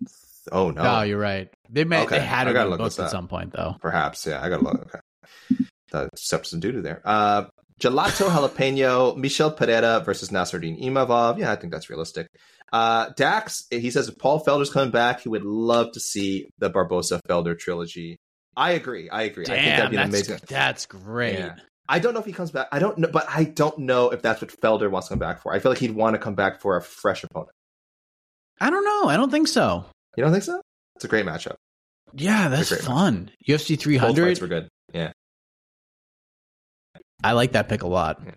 Oh no. No, you're right. They may. Okay. They had it both at some point though. Perhaps. Yeah, I gotta look. Okay. Uh, substance due to there. Uh, Gelato Jalapeno, Michel Pereira versus Nasruddin Imavov. Yeah, I think that's realistic. Uh, Dax, he says if Paul Felder's coming back, he would love to see the Barboza-Felder trilogy. I agree. I agree. Damn, I think that'd be that's, amazing. That's great. Yeah. I don't know if he comes back. I don't know, but I don't know if that's what Felder wants to come back for. I feel like he'd want to come back for a fresh opponent. I don't know. I don't think so. You don't think so? It's a great matchup. Yeah, that's fun. Matchup. U F C three hundred. Both fights were good. Yeah. I like that pick a lot. Yeah.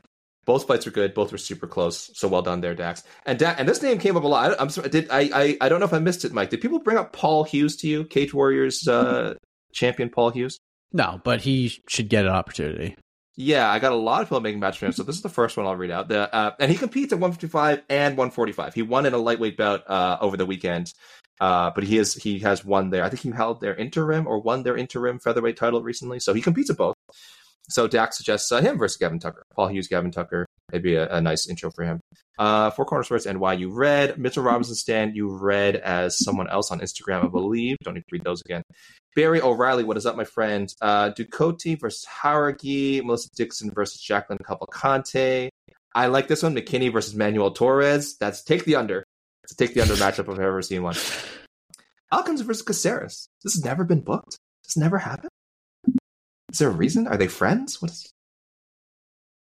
Both fights were good. Both were super close. So well done there, Dax. And da- and this name came up a lot. I, I'm sorry, did I, I I don't know if I missed it, Mike. Did people bring up Paul Hughes to you? Cage Warriors uh, champion Paul Hughes? No, but he should get an opportunity. Yeah, I got a lot of people making match for him. So this is the first one I'll read out. The uh, and he competes at one fifty-five and one forty-five. He won in a lightweight bout uh, over the weekend. Uh, but he is he has won there. I think he held their interim or won their interim featherweight title recently. So he competes at both. So Dax suggests uh, him versus Gavin Tucker. Paul Hughes, Gavin Tucker. It'd be a, a nice intro for him. Uh, Four Corner Sports N Y, you read. Mitchell Robinson Stan, you read as someone else on Instagram, I believe. Don't need to read those again. Barry O'Reilly, what is up, my friend? Uh, Ducote versus Haragi. Melissa Dixon versus Jacqueline Cavalcante. I like this one. McKinney versus Manuel Torres. That's take the under. It's a take the under matchup if I've ever seen one. Alkins versus Caceres. This has never been booked. This never happened. Is there a reason? Are they friends? What is?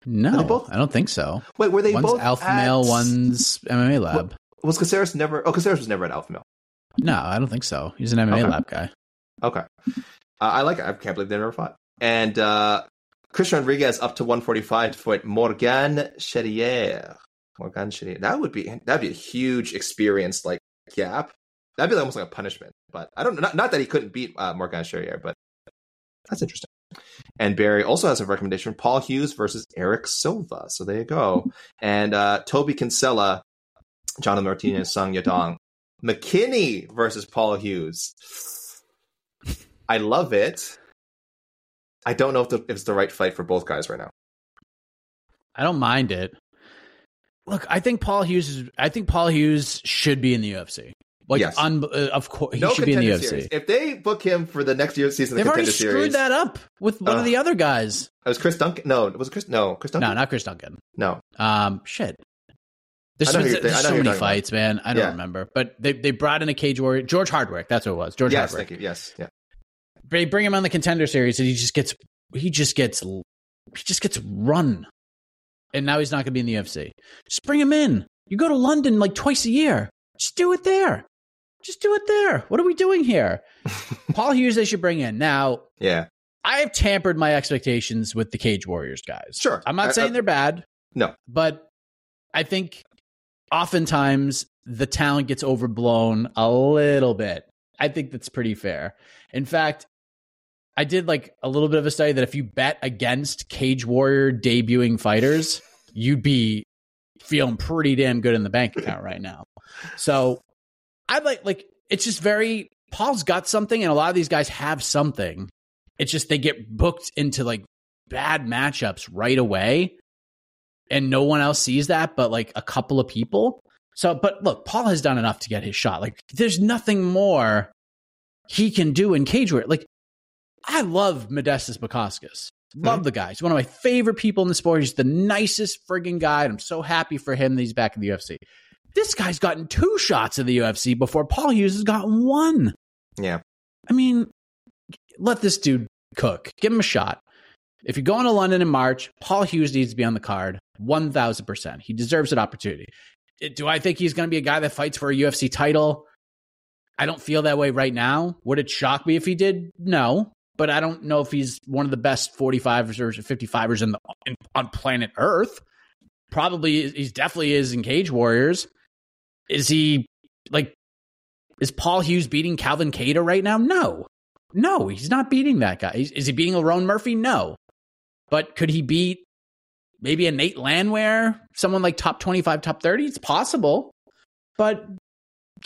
No, both... I don't think so. Wait, were they one's both Alpha at... Male, one's M M A Lab? What, was Caceres never? Oh, Caceres was never at Alpha Male. No, I don't think so. He's an M M A okay. Lab guy. Okay, uh, I like it. I can't believe they never fought. And uh, Christian Rodriguez up to one forty-five to fight Morgan Charriere. Morgan Charriere. That would be that'd be a huge experience like gap. That'd be almost like a punishment. But I don't not, not that he couldn't beat uh, Morgan Charriere, but that's interesting. And Barry also has a recommendation: Paul Hughes versus Eric Silva. So there you go. And uh, Toby Kinsella, Jonathan Martinez, Song Yadong, McKinney versus Paul Hughes. I love it. I don't know if, the, if it's the right fight for both guys right now. I don't mind it. Look, I think Paul Hughes. Is, I think Paul Hughes should be in the U F C. Like, yes. un- uh, of course, he no should be in the U F C. Series. If they book him for the next U F C season, they've the already screwed series, that up with one uh, of the other guys. It was Chris Duncan. No, it was Chris. No, Chris Duncan. No, not Chris Duncan. No. Um, shit. There's, there's so many about. fights, man. I don't yeah. remember, but they they brought in a Cage Warrior, George Hardwick. That's what it was, George yes, Hardwick. Thank you. Yes, yeah. They bring him on the Contender Series, and he just gets he just gets he just gets run, and now he's not going to be in the U F C. Just bring him in. You go to London like twice a year. Just do it there. Just do it there. What are we doing here? Paul Hughes, they should bring in. Now, yeah, I have tampered my expectations with the Cage Warriors guys. Sure. I'm not I, saying I, they're bad. No. But I think oftentimes the talent gets overblown a little bit. I think that's pretty fair. In fact, I did like a little bit of a study that if you bet against Cage Warrior debuting fighters, you'd be feeling pretty damn good in the bank account right now. So... I like, like, it's just very, Paul's got something, and a lot of these guys have something. It's just they get booked into, like, bad matchups right away, and no one else sees that but, like, a couple of people. So, but look, Paul has done enough to get his shot. Like, there's nothing more he can do in Cage Warrior. Like, I love Modestas Bukauskas. Love mm-hmm. the guy. He's one of my favorite people in the sport. He's the nicest friggin' guy, and I'm so happy for him that he's back in the U F C. This guy's gotten two shots in the U F C before Paul Hughes has gotten one. Yeah. I mean, let this dude cook. Give him a shot. If you're going to London in March, Paul Hughes needs to be on the card one thousand percent. He deserves an opportunity. Do I think he's going to be a guy that fights for a U F C title? I don't feel that way right now. Would it shock me if he did? No. But I don't know if he's one of the best forty-fivers or fifty-fivers in the, in, on planet Earth. Probably, he definitely is in Cage Warriors. Is he, like, is Paul Hughes beating Calvin Kattar right now? No. No, he's not beating that guy. Is, is he beating Lerone Murphy? No. But could he beat maybe a Nate Landwehr? Someone like top twenty-five, top thirty? It's possible. But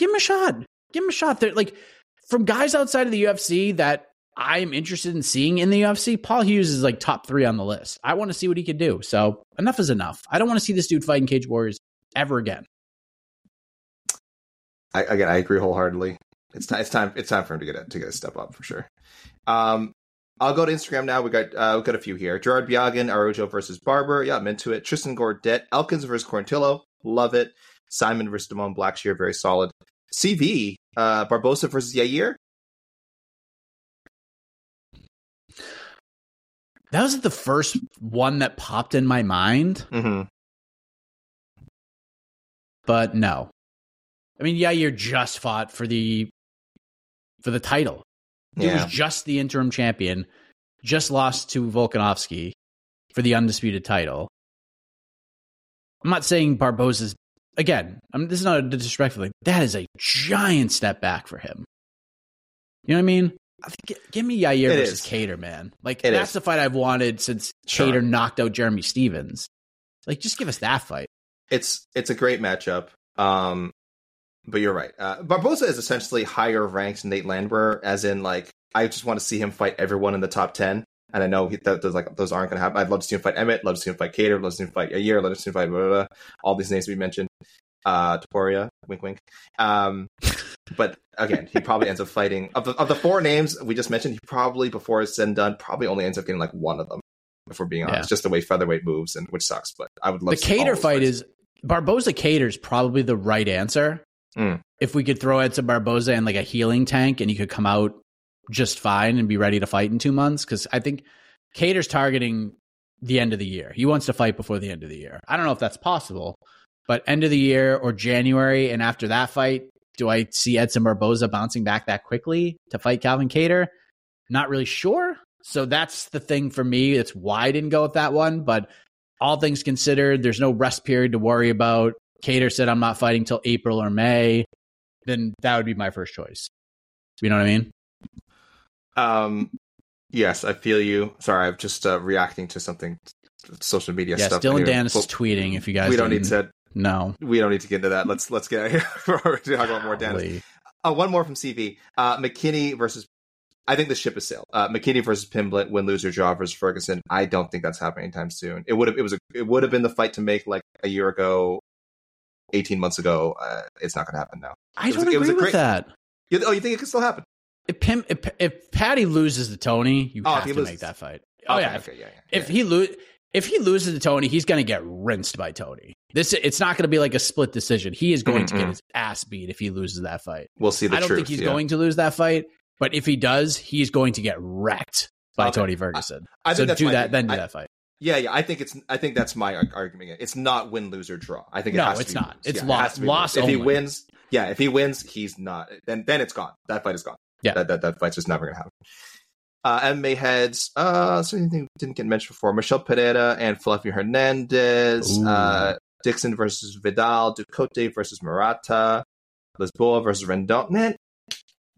give him a shot. Give him a shot. They're, like, from guys outside of the U F C that I'm interested in seeing in the U F C, Paul Hughes is like top three on the list. I want to see what he could do. So enough is enough. I don't want to see this dude fighting Cage Warriors ever again. I, again, I agree wholeheartedly. It's time. It's time. It's time for him to get a, to get a step up for sure. Um, I'll go to Instagram now. We got uh, we got a few here. Gerard Biagin, Araujo versus Barber. Yeah, I'm into it. Tristan Gordette, Elkins versus Quarantillo. Love it. Simon versus Damone Blackshear. Very solid. C V uh, Barboza versus Yair. That was the first one that popped in my mind. Mm-hmm. But no. I mean, Yair just fought for the for the title. He yeah. was just the interim champion, just lost to Volkanovski for the undisputed title. I'm not saying Barboza's, again, I mean, this is not a disrespectful thing. That is a giant step back for him. You know what I mean? I think, give me Yair it versus is. Kattar, man. Like, it that's is. the fight I've wanted since sure. Kattar knocked out Jeremy Stevens. Like, just give us that fight. It's it's a great matchup. Um, but you're right. Uh, Barboza is essentially higher ranked than Nate Landwehr, as in, like, I just want to see him fight everyone in the top ten. And I know he, that those, like, those aren't going to happen. I'd love to see him fight Emmett. Love to see him fight Kattar. Love to see him fight Yair. Love to see him fight blah, blah, blah. All these names we mentioned. Uh, Topuria, wink, wink. Um, but again, he probably ends up fighting of the, of the four names we just mentioned. He probably, before it's said and done, probably only ends up getting like one of them. If we're being honest, yeah. just the way featherweight moves, and which sucks. But I would love the to Kattar fight fights. Is Barboza Kattar is probably the right answer. Mm. If we could throw Edson Barboza in like a healing tank, and he could come out just fine and be ready to fight in two months, because I think Cater's targeting the end of the year. He wants to fight before the end of the year. I don't know if that's possible, but end of the year or January, and after that fight, do I see Edson Barboza bouncing back that quickly to fight Calvin Kattar? Not really sure. So that's the thing for me. It's why I didn't go with that one. But all things considered, there's no rest period to worry about. Kattar said, I'm not fighting till April or May. Then that would be my first choice. You know what I mean? Um, yes, I feel you. Sorry, I'm just uh, reacting to something, social media yes, stuff. Yes, Dillon Danis is tweeting. If you guys, we don't need to. No, we don't need to get into that. Let's let's get out of here. We're talking about more Danis. Uh, one more from C V. Uh, McKinney versus. I think the ship has sailed. Uh, McKinney versus Pimblett. Win, lose, or draw versus Ferguson. I don't think that's happening anytime soon. It would have. It was. A, it would have been the fight to make like a year ago, eighteen months ago. Uh, it's not going to happen now. I don't a, agree with great, that. You, oh, you think it could still happen? If, Pim, if if Patty loses to Tony, you oh, have to loses. make that fight. Oh okay, yeah. Okay, yeah, yeah. If yeah. he lo- if he loses to Tony, he's going to get rinsed by Tony. This it's not going to be like a split decision. He is going mm-hmm. to get his ass beat if he loses that fight. We'll see. The I don't truth, think he's yeah. going to lose that fight, but if he does, he's going to get wrecked by okay. Tony Ferguson. I, I think so that's do that, thing. then do I, that fight. Yeah, yeah. I think it's. I think that's my argument. It's not win, lose, or draw. I think it no, has to it's be, not. It's yeah, loss. It loss. If only. he wins, yeah. If he wins, he's not. Then then it's gone. That fight is gone. Yeah, that, that that fight's just never gonna happen. Uh, M M A heads. Uh, something didn't get mentioned before. Michel Pereira and Fluffy Hernandez. Uh, Dixon versus Vidal. Ducote versus Murata. Lisboa versus Rendon. Man,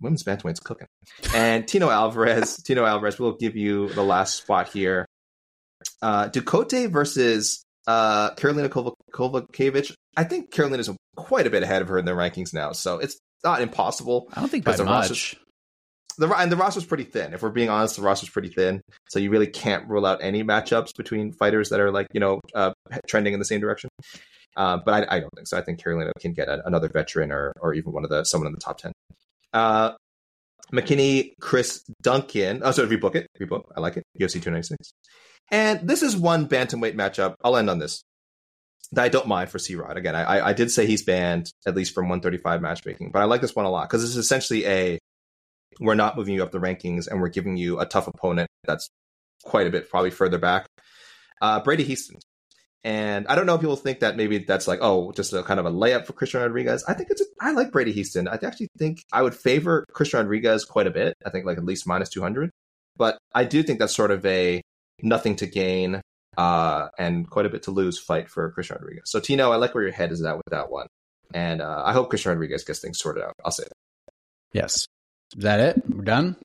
women's bantamweight's cooking. And Tino Alvarez. Tino Alvarez. We'll give you the last spot here. Uh, Ducote versus uh, Karolina Kovacevic. I think Karolina's quite a bit ahead of her in the rankings now, so it's not impossible. I don't think by much. The, and the roster's pretty thin. If we're being honest, the roster's pretty thin. So you really can't rule out any matchups between fighters that are like, you know, uh, trending in the same direction. Uh, but I, I don't think so. I think Carolina can get a, another veteran or or even one of the someone in the top ten. Uh, McKinney, Chris Duncan. Oh, sorry, rebook it. Rebook. I like it. U F C two ninety-six. And this is one bantamweight matchup. I'll end on this. I don't mind for C-Rod. Again, I, I did say he's banned, at least from one thirty-five matchmaking. But I like this one a lot because it's essentially a... we're not moving you up the rankings, and we're giving you a tough opponent that's quite a bit probably further back. Uh, Brady Heaston. And I don't know if people think that maybe that's like, oh, just a kind of a layup for Christian Rodriguez. I think it's, a, I like Brady Heaston. I actually think I would favor Christian Rodriguez quite a bit. I think like at least minus two hundred. But I do think that's sort of a nothing to gain uh, and quite a bit to lose fight for Christian Rodriguez. So Tino, I like where your head is at with that one. And uh, I hope Christian Rodriguez gets things sorted out. I'll say that. Yes. Is that it? We're done?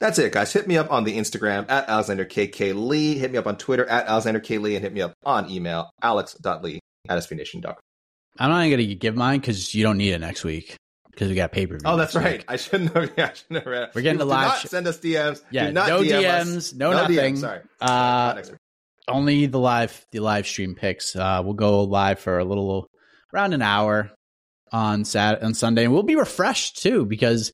That's it, guys. Hit me up on the Instagram at Alexander K K Lee. Hit me up on Twitter at Alexander K Lee. And hit me up on email, alex dot lee at s b nation dot com. I'm not even going to give mine because you don't need it next week. because we got pay-per-view. Oh, that's right. Week. I shouldn't have. Yeah, I shouldn't have read it. We're getting a live. Do not sh- send us D Ms. Yeah, do not no D M D Ms. Us. No, no nothing. D Ms, sorry. Uh, no, only the live, the live stream picks. Uh, we'll go live for a little, around an hour on Saturday, on Sunday, and we'll be refreshed too because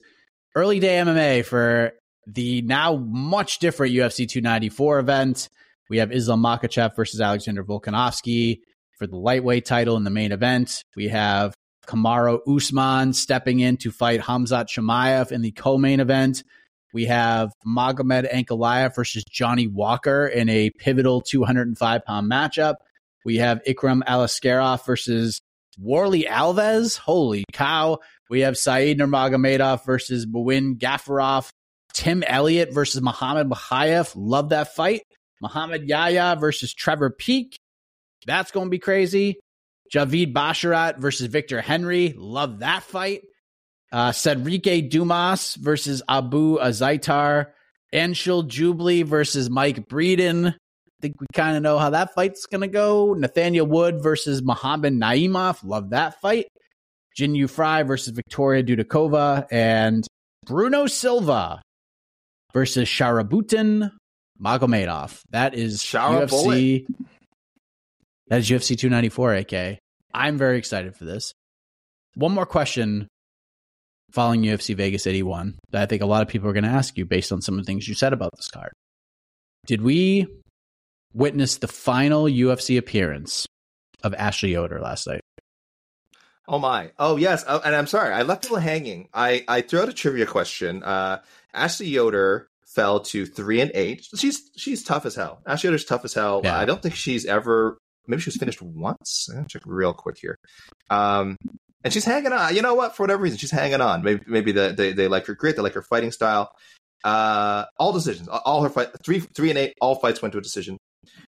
early day M M A for the now much different U F C two ninety-four event. We have Islam Makachev versus Alexander Volkanovski for the lightweight title in the main event. We have Kamaru Usman stepping in to fight Khamzat Chimaev in the co-main event. We have Magomed Ankalaev versus Johnny Walker in a pivotal two oh five pound matchup. We have Ikram Alaskarov versus Warley Alves. Holy cow. We have Said Nurmagomedov versus Mewin Gaffarov. Tim Elliott versus Muhammad Makhachev. Love that fight. Muhammad Yahya versus Trevor Peak. That's going to be crazy. Javid Basharat versus Victor Henry. Love that fight. Uh, Cedric Dumas versus Abu Azaitar. Anshul Jubilee versus Mike Breeden. I think we kind of know how that fight's going to go. Nathaniel Wood versus Muhammad Naimov. Love that fight. Jinyu Fry versus Victoria Dudakova. And Bruno Silva versus Sharabutin Magomedov. That is Shower U F C. Bullet. That is U F C two ninety-four, A K. I'm very excited for this. One more question following U F C Vegas eighty-one that I think a lot of people are going to ask you based on some of the things you said about this card. Did we witness the final U F C appearance of Ashley Yoder last night? Oh, my. Oh, yes. Oh, and I'm sorry. I left people hanging. I, I threw out a trivia question. Uh, Ashley Yoder fell to three and eight. She's she's tough as hell. Ashley Yoder's tough as hell. Yeah. I don't think she's ever... Maybe she was finished once. I'm going to check real quick here. Um, and she's hanging on. You know what? For whatever reason, she's hanging on. Maybe maybe the, they, they like her grit. They like her fighting style. Uh, all decisions. All her fight, three, three and eight, all fights went to a decision.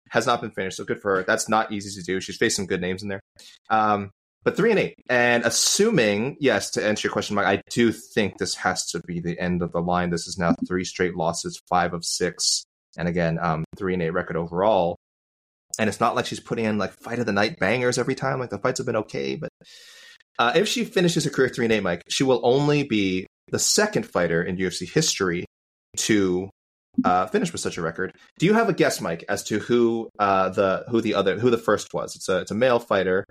Has not been finished. So good for her. That's not easy to do. She's faced some good names in there. Um, but three and eight. And assuming, yes, to answer your question, Mike, I do think this has to be the end of the line. This is now three straight losses, five of six. And again, um, three and eight record overall. And it's not like she's putting in like fight of the night bangers every time. Like the fights have been okay, but uh, if she finishes her career three and eight, Mike, she will only be the second fighter in U F C history to uh, finish with such a record. Do you have a guess, Mike, as to who uh, the who the other who the first was? It's a it's a male fighter,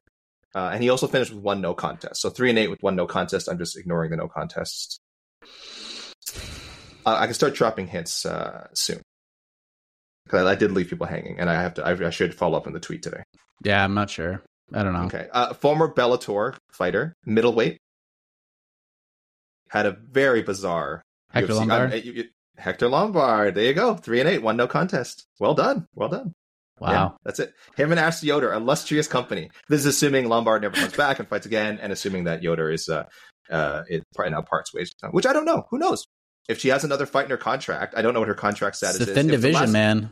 uh, and he also finished with one no contest. So three and eight with one no contest. I'm just ignoring the no contests. Uh, I can start dropping hints uh, soon. Because I did leave people hanging, and I have to. I, I should follow up on the tweet today. Yeah, I'm not sure. I don't know. Okay, uh, former Bellator fighter, middleweight, had a very bizarre Hector U F C, Lombard. I, you, you, Hector Lombard. There you go. Three and eight, one no contest. Well done. Well done. Wow, yeah, that's it. Him and Ashley Yoder, illustrious company. This is assuming Lombard never comes back and fights again, and assuming that Yoder is uh, uh, it probably now parts ways, which I don't know. Who knows? If she has another fight in her contract, I don't know what her contract status is. It's a thin division, man.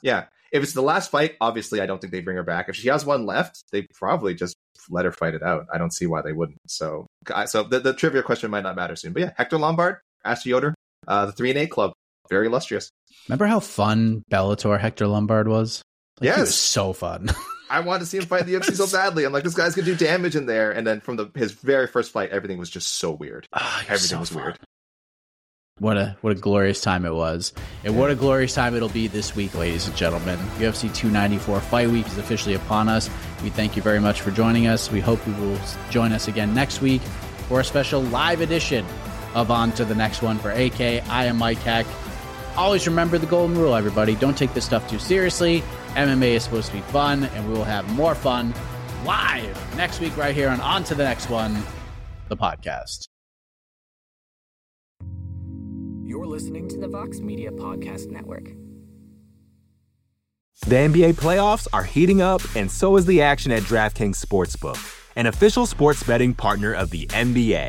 Yeah. If it's the last fight, obviously I don't think they bring her back. If she has one left, they probably just let her fight it out. I don't see why they wouldn't. So so the, the trivia question might not matter soon. But yeah, Hector Lombard, Ashley Yoder, uh, the three and eight club. Very illustrious. Remember how fun Bellator Hector Lombard was? Like, yes. He was so fun. I wanted to see him fight the U F C so badly. I'm like, this guy's going to do damage in there. And then from the his very first fight, everything was just so weird. Oh, everything so was fun. Weird. What a what a glorious time it was. And what a glorious time it'll be this week, ladies and gentlemen. U F C two ninety-four Fight Week is officially upon us. We thank you very much for joining us. We hope you will join us again next week for a special live edition of On to the Next One for A K. I am Mike Heck. Always remember the golden rule, everybody. Don't take this stuff too seriously. M M A is supposed to be fun, and we will have more fun live next week right here on On to the Next One, the podcast. You're listening to the Vox Media Podcast Network. The N B A playoffs are heating up, and so is the action at DraftKings Sportsbook, an official sports betting partner of the N B A.